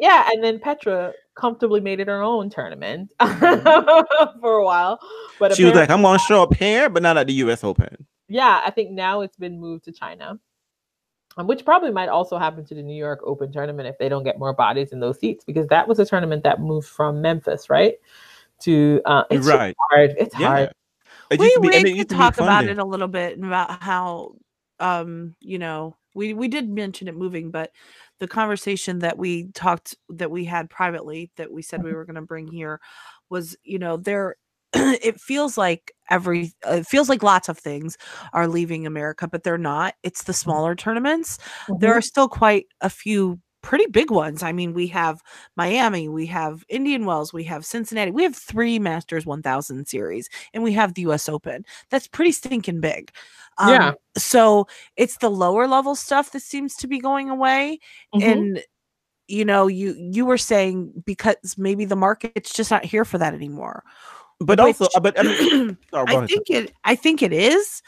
Yeah, and then Petra comfortably made it her own tournament for a while. But she was like, I'm going to show up here, but not at the U.S. Open. Yeah, I think now it's been moved to China, which probably might also happen to the New York Open tournament if they don't get more bodies in those seats, because that was a tournament that moved from Memphis, right? To it's right. Hard. It's hard. We could talk about it a little bit and about how, we did mention it moving, but the conversation that we had privately that we said we were going to bring here was, it feels like lots of things are leaving America, but they're not. It's the smaller tournaments. Mm-hmm. There are still quite a few pretty big ones. I mean, we have Miami, we have Indian Wells, we have Cincinnati, we have 3 Masters 1000 series, and we have the U.S. Open. That's pretty stinking big. Yeah. So it's the lower level stuff that seems to be going away. Mm-hmm. And you were saying because maybe the market's just not here for that anymore. But I think it is.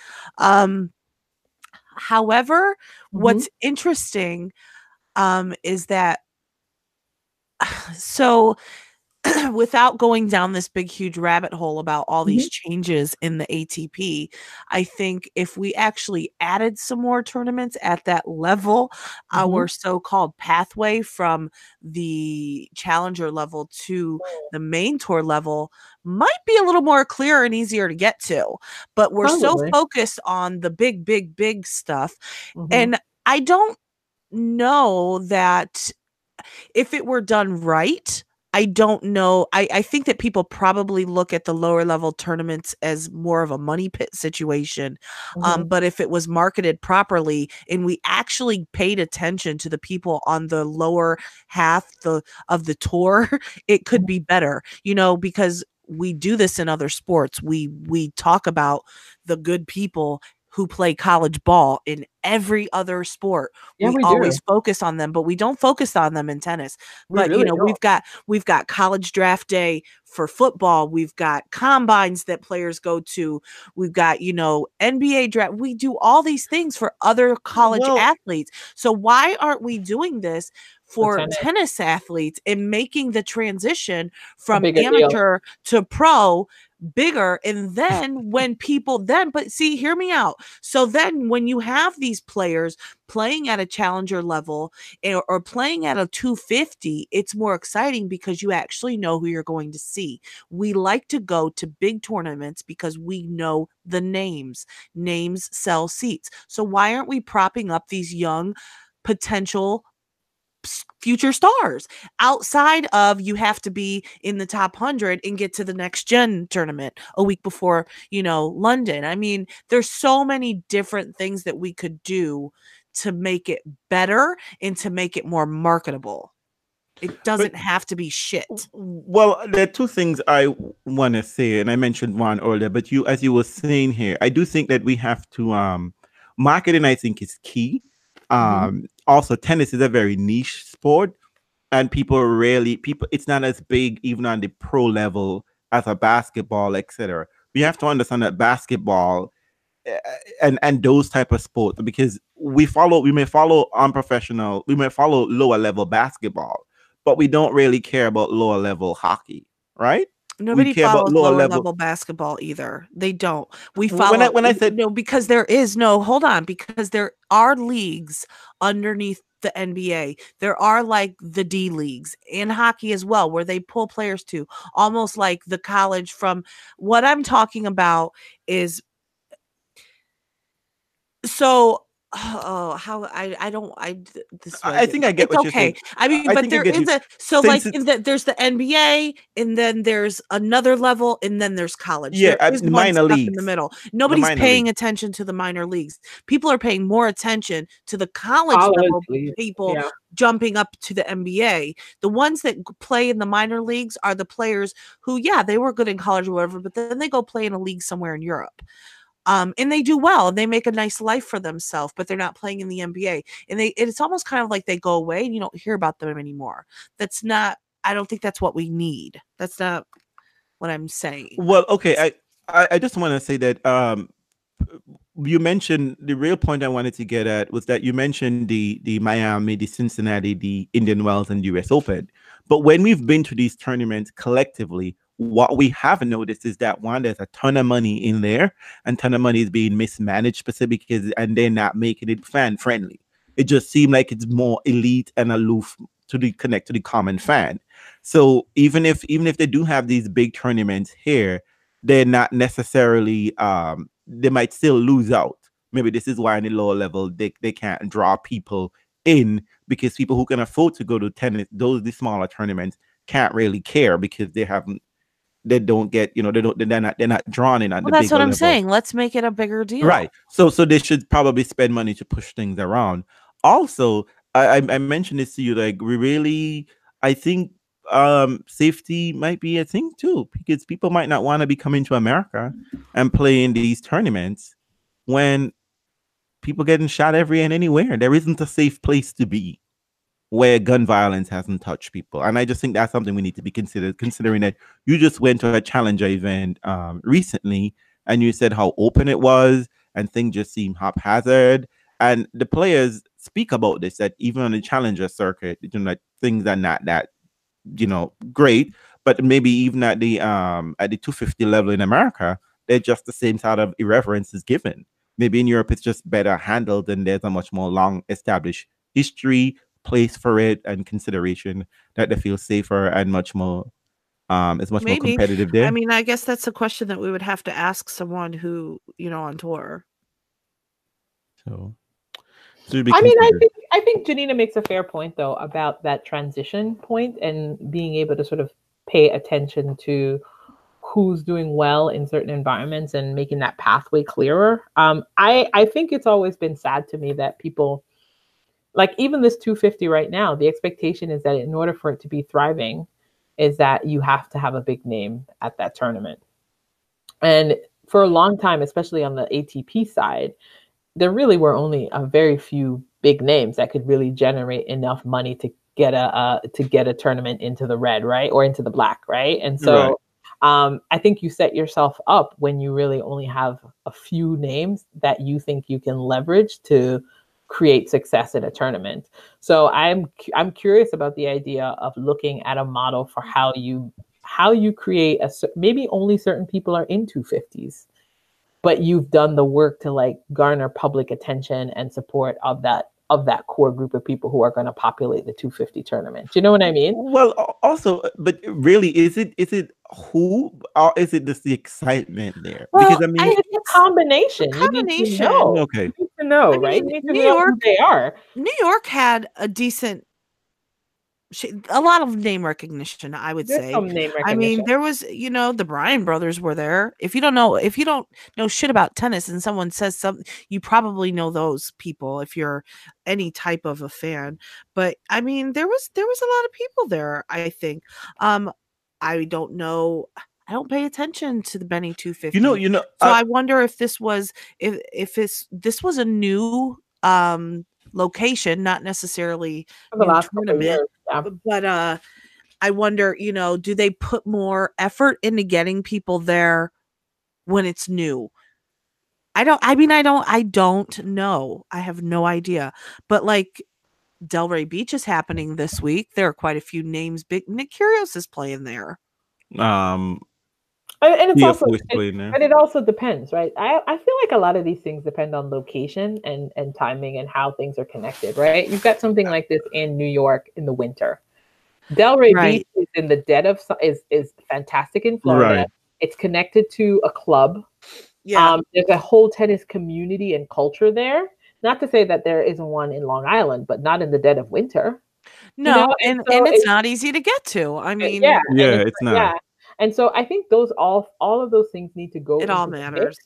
However, what's interesting is that without going down this big, huge rabbit hole about all these changes in the ATP, I think if we actually added some more tournaments at that level, our so-called pathway from the challenger level to the main tour level might be a little more clear and easier to get to. But we're so focused on the big, big, big stuff. And I don't know that if it were done right, I don't know. I think that people probably look at the lower level tournaments as more of a money pit situation. But if it was marketed properly and we actually paid attention to the people on the lower half of the tour, it could be better, because we do this in other sports. We talk about the good people who play college ball in every other sport. We always focus on them, but we don't focus on them in tennis. We've got college draft day for football. We've got combines that players go to. We've got, NBA draft. We do all these things for other college athletes. So why aren't we doing this for tennis athletes and making the transition from amateur to pro bigger? And then hear me out. So then when you have these players playing at a challenger level or playing at a 250, it's more exciting because you actually know who you're going to see. We like to go to big tournaments because we know the names. Names sell seats. So why aren't we propping up these young potential future stars outside of you have to be in the top 100 and get to the next gen tournament a week before, London? I mean, there's so many different things that we could do to make it better and to make it more marketable. It doesn't have to be shit. Well, there are two things I want to say, and I mentioned one earlier, but as you were saying here, I do think that we have to, marketing, I think, is key. Also, tennis is a very niche sport, and it's not as big even on the pro level as a basketball, etc. We have to understand that basketball and those type of sports, because we may follow lower level basketball, but we don't really care about lower level hockey, right? Nobody follows lower level basketball either. They don't. We follow because there are leagues underneath the NBA. There are like the D leagues in hockey as well, where they pull players to almost like the college from. What I'm talking about is oh, how I don't I this way I think I get it's what okay. you think. I mean, I but there is you. A so Since like in the, there's the NBA, and then there's another level, and then there's college. Yeah, minor leagues in the middle. Nobody's paying attention to the minor leagues. People are paying more attention to the college level people jumping up to the NBA. The ones that play in the minor leagues are the players who, yeah, they were good in college or whatever, but then they go play in a league somewhere in Europe. And they do well, and they make a nice life for themselves, but they're not playing in the NBA. And it's almost kind of like they go away and you don't hear about them anymore. That's not, I don't think that's what we need. That's not what I'm saying. Well, okay. I just want to say that you mentioned the real point I wanted to get at was that you mentioned the Miami, the Cincinnati, the Indian Wells, and US Open. But when we've been to these tournaments collectively, what we have noticed is that, one, there's a ton of money in there, and a ton of money is being mismanaged specifically, and they're not making it fan-friendly. It just seemed like it's more elite and aloof to the common fan. So even if they do have these big tournaments here, they're not necessarily they might still lose out. Maybe this is why in the lower level they can't draw people in, because people who can afford to go to tennis, these smaller tournaments, can't really care because they haven't. They don't get, you know, they're not drawn in. At well, the that's what I'm level. Saying. Let's make it a bigger deal, right? So they should probably spend money to push things around. Also, I mentioned this to you, like, we really, I think safety might be a thing too, because people might not want to be coming to America and playing these tournaments when people getting shot every and anywhere. There isn't a safe place to be where gun violence hasn't touched people. And I just think that's something we need to be considering that you just went to a Challenger event recently, and you said how open it was, and things just seem haphazard. And the players speak about this, that even on the Challenger circuit, you know, like, things are not that, you know, great. But maybe even at the 250 level in America, they're just the same sort of irreverence is given. Maybe in Europe it's just better handled, and there's a much more long established history, place for it, and consideration that they feel safer and much more it's much more competitive there. I mean, I guess that's a question that we would have to ask someone who, you know, on tour. I think Janina makes a fair point though about that transition point and being able to sort of pay attention to who's doing well in certain environments and making that pathway clearer. I think it's always been sad to me that people, like, even this 250 right now, the expectation is that in order for it to be thriving is that you have to have a big name at that tournament. And for a long time, especially on the ATP side, there really were only a very few big names that could really generate enough money to get a tournament into the red, right? Or into the black, right? And so right. I think you set yourself up when you really only have a few names that you think you can leverage to create success in a tournament. So I'm curious about the idea of looking at a model for how you create a, maybe only certain people are in 250s, but you've done the work to, like, garner public attention and support of that core group of people who are going to populate the 250 tournament. Do you know what I mean? Well, also, but really, is it who, or is it just the excitement there? Well, because I mean, it's a combination. Okay. You need to know, right? You need to know who they are. New York had a decent, a lot of name recognition, I would say. Some name recognition. I mean, there was, you know, the Bryan brothers were there. If you don't know shit about tennis and someone says something, you probably know those people if you're any type of a fan. But I mean, there was a lot of people there, I think. I don't know. I don't pay attention to the Benny 250. You know. So I wonder if this was if this was a new location, not necessarily the last tournament, but I wonder, you know, do they put more effort into getting people there when it's new? I don't know. I have no idea. But, like, Delray Beach is happening this week. There are quite a few names. Big Nick Kyrgios is playing there. And it's also, and it also depends, right? I feel like a lot of these things depend on location and timing and how things are connected, right? You've got something like this in New York in the winter. Delray Beach is in the dead of is fantastic in Florida. Right. It's connected to a club. Yeah, there's a whole tennis community and culture there. Not to say that there isn't one in Long Island, but not in the dead of winter. No, you know? and so it's not easy to get to. I mean, it's not. Yeah. And so I think those all of those things need to go. It all matters.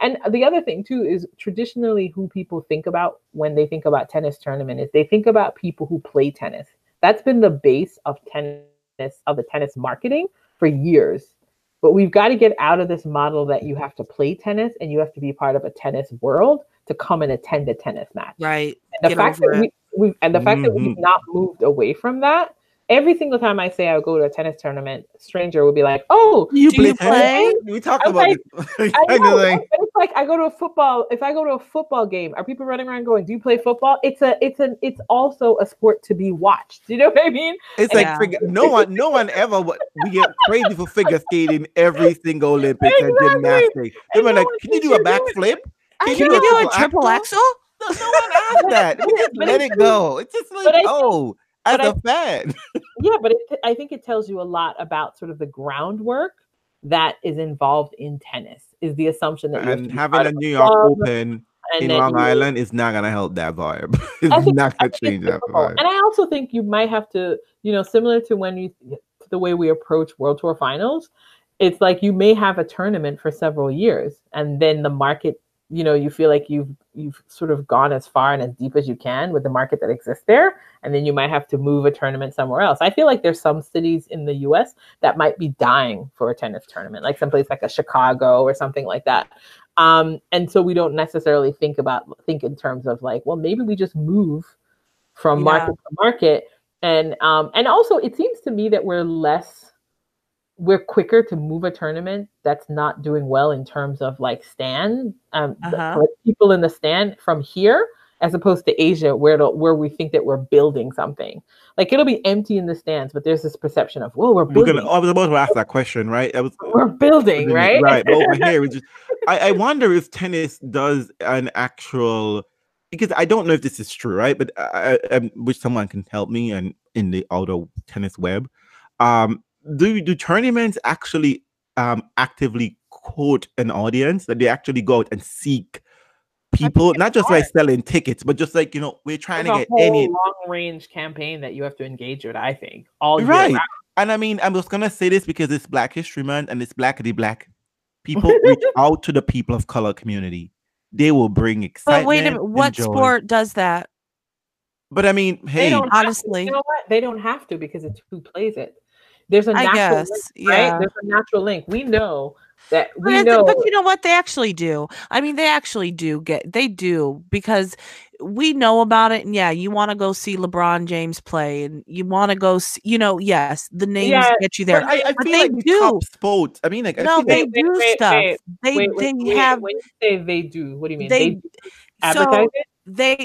And the other thing too is traditionally who people think about when they think about tennis tournament is they think about people who play tennis. That's been the base of the tennis marketing for years. But we've got to get out of this model that you have to play tennis and you have to be part of a tennis world to come and attend a tennis match. Right. And the fact that we've not moved away from that. Every single time I say I go to a tennis tournament, a stranger will be like, "Oh, do you play? We talked about it." It's like I go to a football. If I go to a football game, are people running around going, "Do you play football?" It's also a sport to be watched. Do you know what I mean? It's no one ever. We get crazy for figure skating every single Olympics and gymnastics. They're like, "Can you do a backflip? Can you do a triple axel?" No one asked that. We just let it go. It's just like, oh. I think it tells you a lot about sort of the groundwork that is involved in tennis. Is the assumption that having a New York Open in Long Island is not going to help that vibe. It's not going to change that vibe. And I also think you might have to, similar to the way we approach World Tour finals, it's like you may have a tournament for several years, and then the market, you feel like you've sort of gone as far and as deep as you can with the market that exists there. And then you might have to move a tournament somewhere else. I feel like there's some cities in the US that might be dying for a tennis tournament, like someplace like a Chicago or something like that. And so we don't necessarily think in terms of like, well, maybe we just move from market to market. And also it seems to me that we're quicker to move a tournament that's not doing well in terms of like stand, people in the stand from here, as opposed to Asia, where we think that we're building something. Like it'll be empty in the stands, but there's this perception of, well, we're building. I was about to ask that question, right? We're building, right? Right. Over here, I wonder if tennis does an actual, because I don't know if this is true, right? But I wish someone can help me and in the outer tennis web. Do tournaments actually actively court an audience? That they actually go out and seek people, not just by selling tickets, but just like, we're trying to get any long-range campaign that you have to engage with, I think. All right. And I mean, I'm just going to say this because it's Black History Month and it's Black people reach out to the people of color community. They will bring excitement. But wait a minute, what sport does that? But I mean, hey, honestly, you know what? They don't have to because it's who plays it. There's a natural link, right? Yeah. There's a natural link. We know that know. But you know what? They actually do. I mean, they actually do because we know about it. And yeah, you want to go see LeBron James play and you want to go see, the names get you there. But feel they like do. Sports. I mean, like, no, they do stuff. They have. When you say they do, what do you mean? They advertise it? They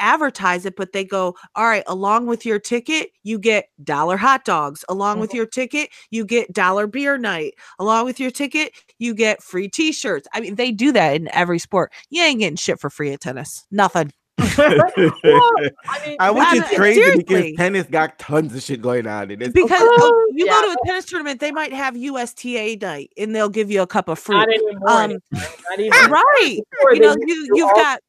advertise it, but they go, all right, along with your ticket, you get dollar hot dogs. Along with your ticket, you get dollar beer night. Along with your ticket, you get free t-shirts. I mean, they do that in every sport. You ain't getting shit for free at tennis. Nothing. I wish it's crazy because tennis got tons of shit going on. Because you go to a tennis tournament, they might have USTA night and they'll give you a cup of fruit. Right. You've got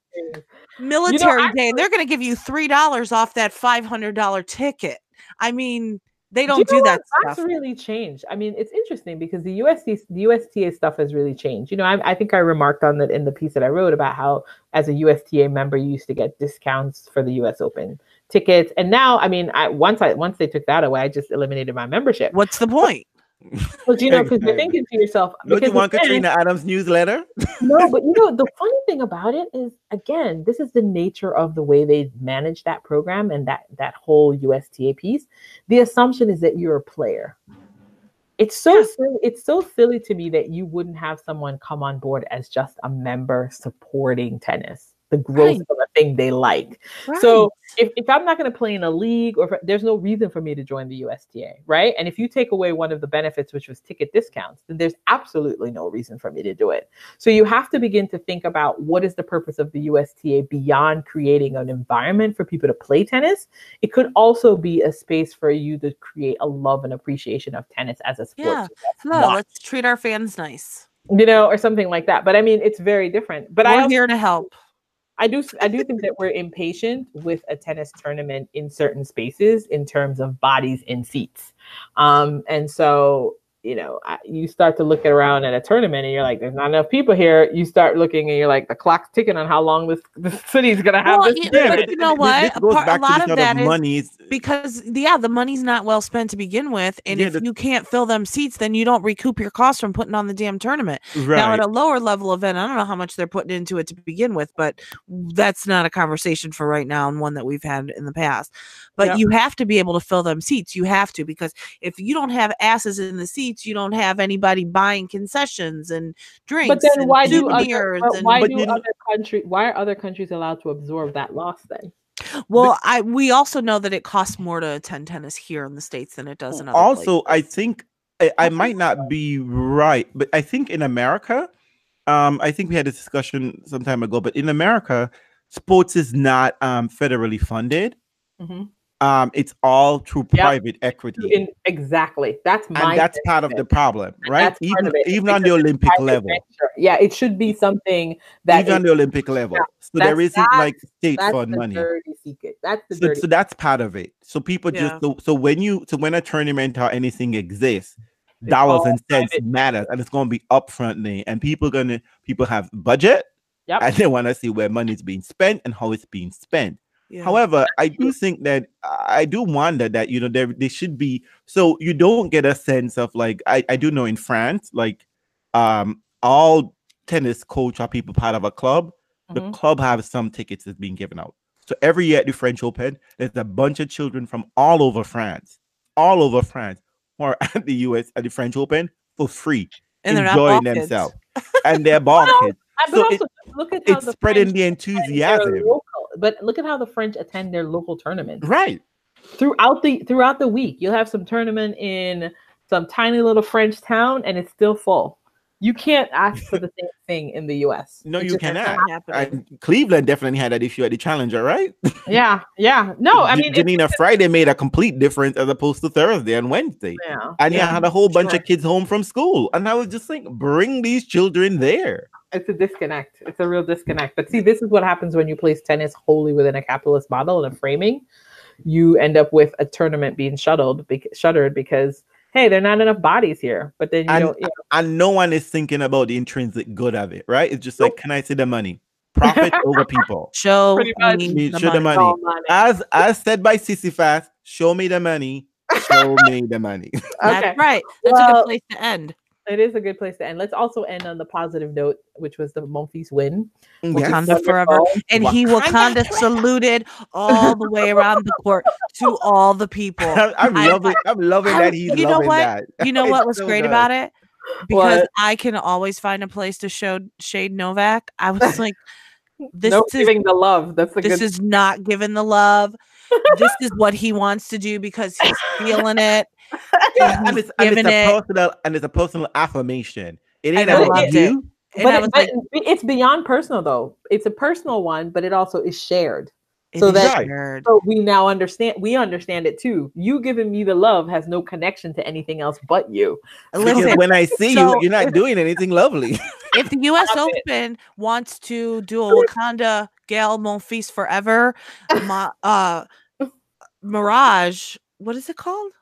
military day, and they're going to give you $3 off that $500 ticket. I mean, they don't do that stuff. That's really changed. I mean, it's interesting because the USTA stuff has really changed. I think I remarked on that in the piece that I wrote about how, as a USTA member, you used to get discounts for the U.S. Open tickets, and now, I mean, once they took that away, I just eliminated my membership. What's the point? Well, because you're thinking to yourself, don't you want Katrina Adams' newsletter? No, but the funny thing about it is, again, this is the nature of the way they manage that program and that whole USTA piece. The assumption is that you're a player. It's so silly to me that you wouldn't have someone come on board as just a member supporting tennis, the growth of a thing they like. Right. So if I'm not going to play in a league, there's no reason for me to join the USTA, right? And if you take away one of the benefits, which was ticket discounts, then there's absolutely no reason for me to do it. So you have to begin to think about what is the purpose of the USTA beyond creating an environment for people to play tennis. It could also be a space for you to create a love and appreciation of tennis as a sport. Yeah, let's treat our fans nice. Or something like that. But I mean, it's very different. But I'm here to help. I do think that we're impatient with a tennis tournament in certain spaces in terms of bodies in seats. And so, you know, you start to look around at a tournament and you're like, there's not enough people here. You start looking and you're like, the clock's ticking on how long this city's going to have this. But you know what? A lot of that is because, the money's not well spent to begin with. And if you can't fill them seats, then you don't recoup your costs from putting on the damn tournament. Right. Now, at a lower level event, I don't know how much they're putting into it to begin with, but that's not a conversation for right now and one that we've had in the past. But you have to be able to fill them seats. You have to, because if you don't have asses in the seats, you don't have anybody buying concessions and drinks. But then why are other countries allowed to absorb that loss then? Well, we also know that it costs more to attend tennis here in the States than it does in other places. I think I might not be right, but I think in America, I think we had this discussion some time ago, but in America, sports is not federally funded. Mm-hmm. It's all through private equity. Exactly. That's my. And that's part of the problem, right? Even on the Olympic level. Yeah, it should be something that. Even on the Olympic level. So there isn't like state fund money. So that's part of it. So people just. So when a tournament or anything exists, dollars and cents matter. And it's going to be upfrontly. And people have budget. Yep. And they want to see where money is being spent and how it's being spent. Yeah. However, I do think that I do wonder that, they should be, so you don't get a sense of like, I do know in France, like all tennis coach are people part of a club. Mm-hmm. The club have some tickets that's being given out. So every year at the French Open, there's a bunch of children from all over France who are at the US at the French Open for free, and enjoying themselves. And they're ball kids. So it's spreading the enthusiasm. But look at how the French attend their local tournaments. Right. Throughout the week, you'll have some tournament in some tiny little French town, and it's still full. You can't ask for the same thing in the U.S. No, you cannot. Cleveland definitely had that issue at the Challenger, right? Yeah. No, I mean, Janina, Friday made a complete difference as opposed to Thursday and Wednesday. Yeah, and you had a whole bunch of kids home from school, and I was just like, bring these children there. It's a disconnect. It's a real disconnect. But see, this is what happens when you place tennis wholly within a capitalist model and a framing. You end up with a tournament being shuttered because, hey, there are not enough bodies here. But then and no one is thinking about the intrinsic good of it, right? It's just like, can I see the money? Profit over people. Show me the money. As said by Sisyphus, show me the money. Show me the money. Okay. That's right. That's a good place to end. It is a good place to end. Let's also end on the positive note, which was the Monfils win. Wakanda forever. And he Wakanda saluted all the way around the court to all the people. I'm loving that. You know what was great about it? Because I can always find a place to shade Novak. I was like, this is not giving the love. This is what he wants to do because he's feeling it. And it's a personal affirmation. It ain't about you. It's beyond personal though. It's a personal one, but it also is shared. So we now understand. We understand it too. You giving me the love has no connection to anything else but you. Listen, when I see you're not doing anything lovely. If the U.S. Open wants to do a Wakanda Gail Monfils forever, Mirage. What is it called?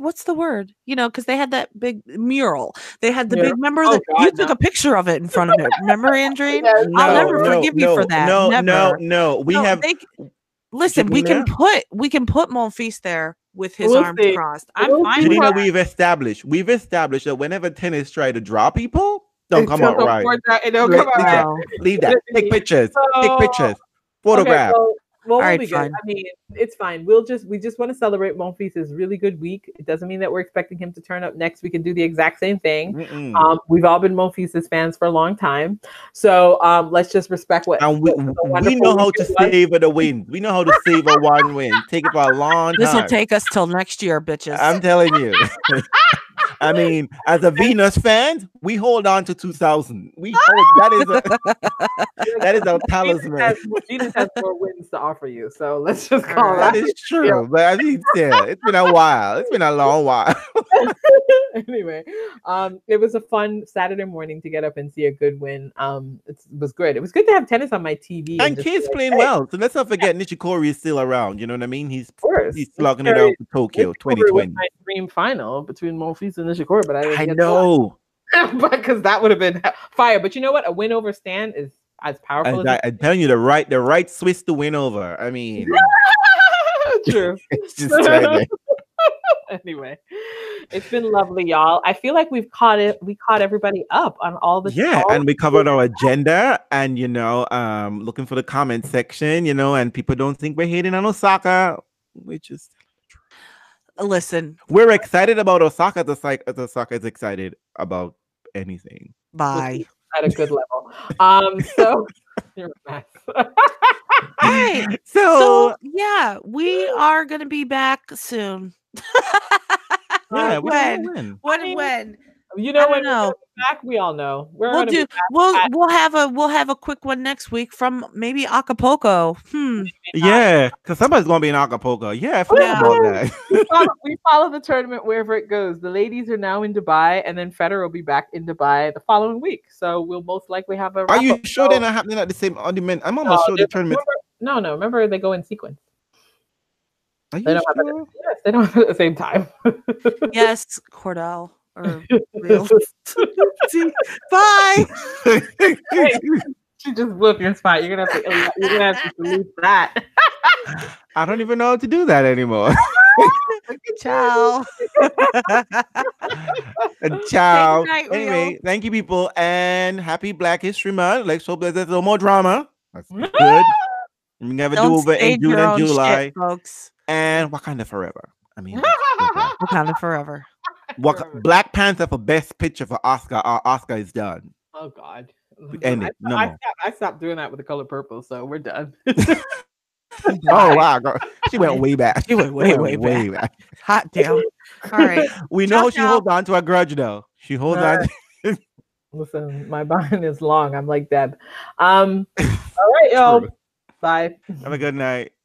What's the word? Because they had that big mural. They had the big. Remember, you took a picture of it in front of it. Remember, Andreen? I'll never forgive you for that. No. We have. Listen, Janina? we can put Monfils there with his arms crossed. I'm fine. Janina, we've established that whenever tennis try to draw people, don't come out right. Leave that. Take pictures. Photograph. Okay, All right, fine. I mean, it's fine. We just want to celebrate Monfils' really good week. It doesn't mean that we're expecting him to turn up next. We can do the exact same thing. Mm-mm. We've all been Monfils' fans for a long time, so let's just respect what. And we know how to savor the win. We know how to savor one win. Take it for a long time. This will take us till next year, bitches. I'm telling you. I mean, as a Venus fan, We hold on to 2000. We hold, that is our talisman. She just has more wins to offer you, so let's just call that. That is true, yeah. But I mean, yeah, it's been a while. It's been a long while. Anyway, it was a fun Saturday morning to get up and see a good win. It was good. It was good to have tennis on my TV. And kids playing well. So let's not forget, yeah, Nishikori is still around. You know what I mean? He's slugging it out to Tokyo 2020. My dream final between Monfils and Nishikori, but I know. Because that would have been fire. But you know what? A win over Stan is as powerful as I'm telling you, the right Swiss to win over. I mean, true. It's just tragic. Anyway, it's been lovely, y'all. I feel like we've caught it. We caught everybody up on all the and we covered our agenda. And you know, looking for the comment section, you know, and people don't think we're hating on Osaka, which is. Listen, we're excited about Osaka. Osaka is excited about anything. Bye. At a good level. So you're a mess. So yeah, we are gonna be back soon. Yeah, when? You know, when we're back, we all know. We'll have a quick one next week from maybe Acapulco. Yeah, because somebody's gonna be in Acapulco. Yeah, I forgot about that. we follow the tournament wherever it goes. The ladies are now in Dubai, and then Federer will be back in Dubai the following week. So we'll most likely have a. Are you sure they're not happening at the same argument? I'm almost sure the tournament. No. Remember, they go in sequence. They don't have it at the same time. Yes, Cordell. Or real. Bye. Hey, she just blew up your spot. You're gonna have to delete that. I don't even know how to do that anymore. Ciao. Ciao. Anyway, thank you, people, and happy Black History Month. Let's hope that there's no more drama. That's good. We never do over in June and July, shit, folks. And Wakanda forever. I mean, Wakanda forever. What Black Panther for Best Picture for Oscar? Our Oscar is done. Oh God! I stopped doing that with The Color Purple, so we're done. Oh wow, girl. She went way back. She went way back. Hot damn! All right, we know she holds on to a grudge though. She holds on. Listen, my bond is long. I'm like that. All right, y'all. Bye. Have a good night.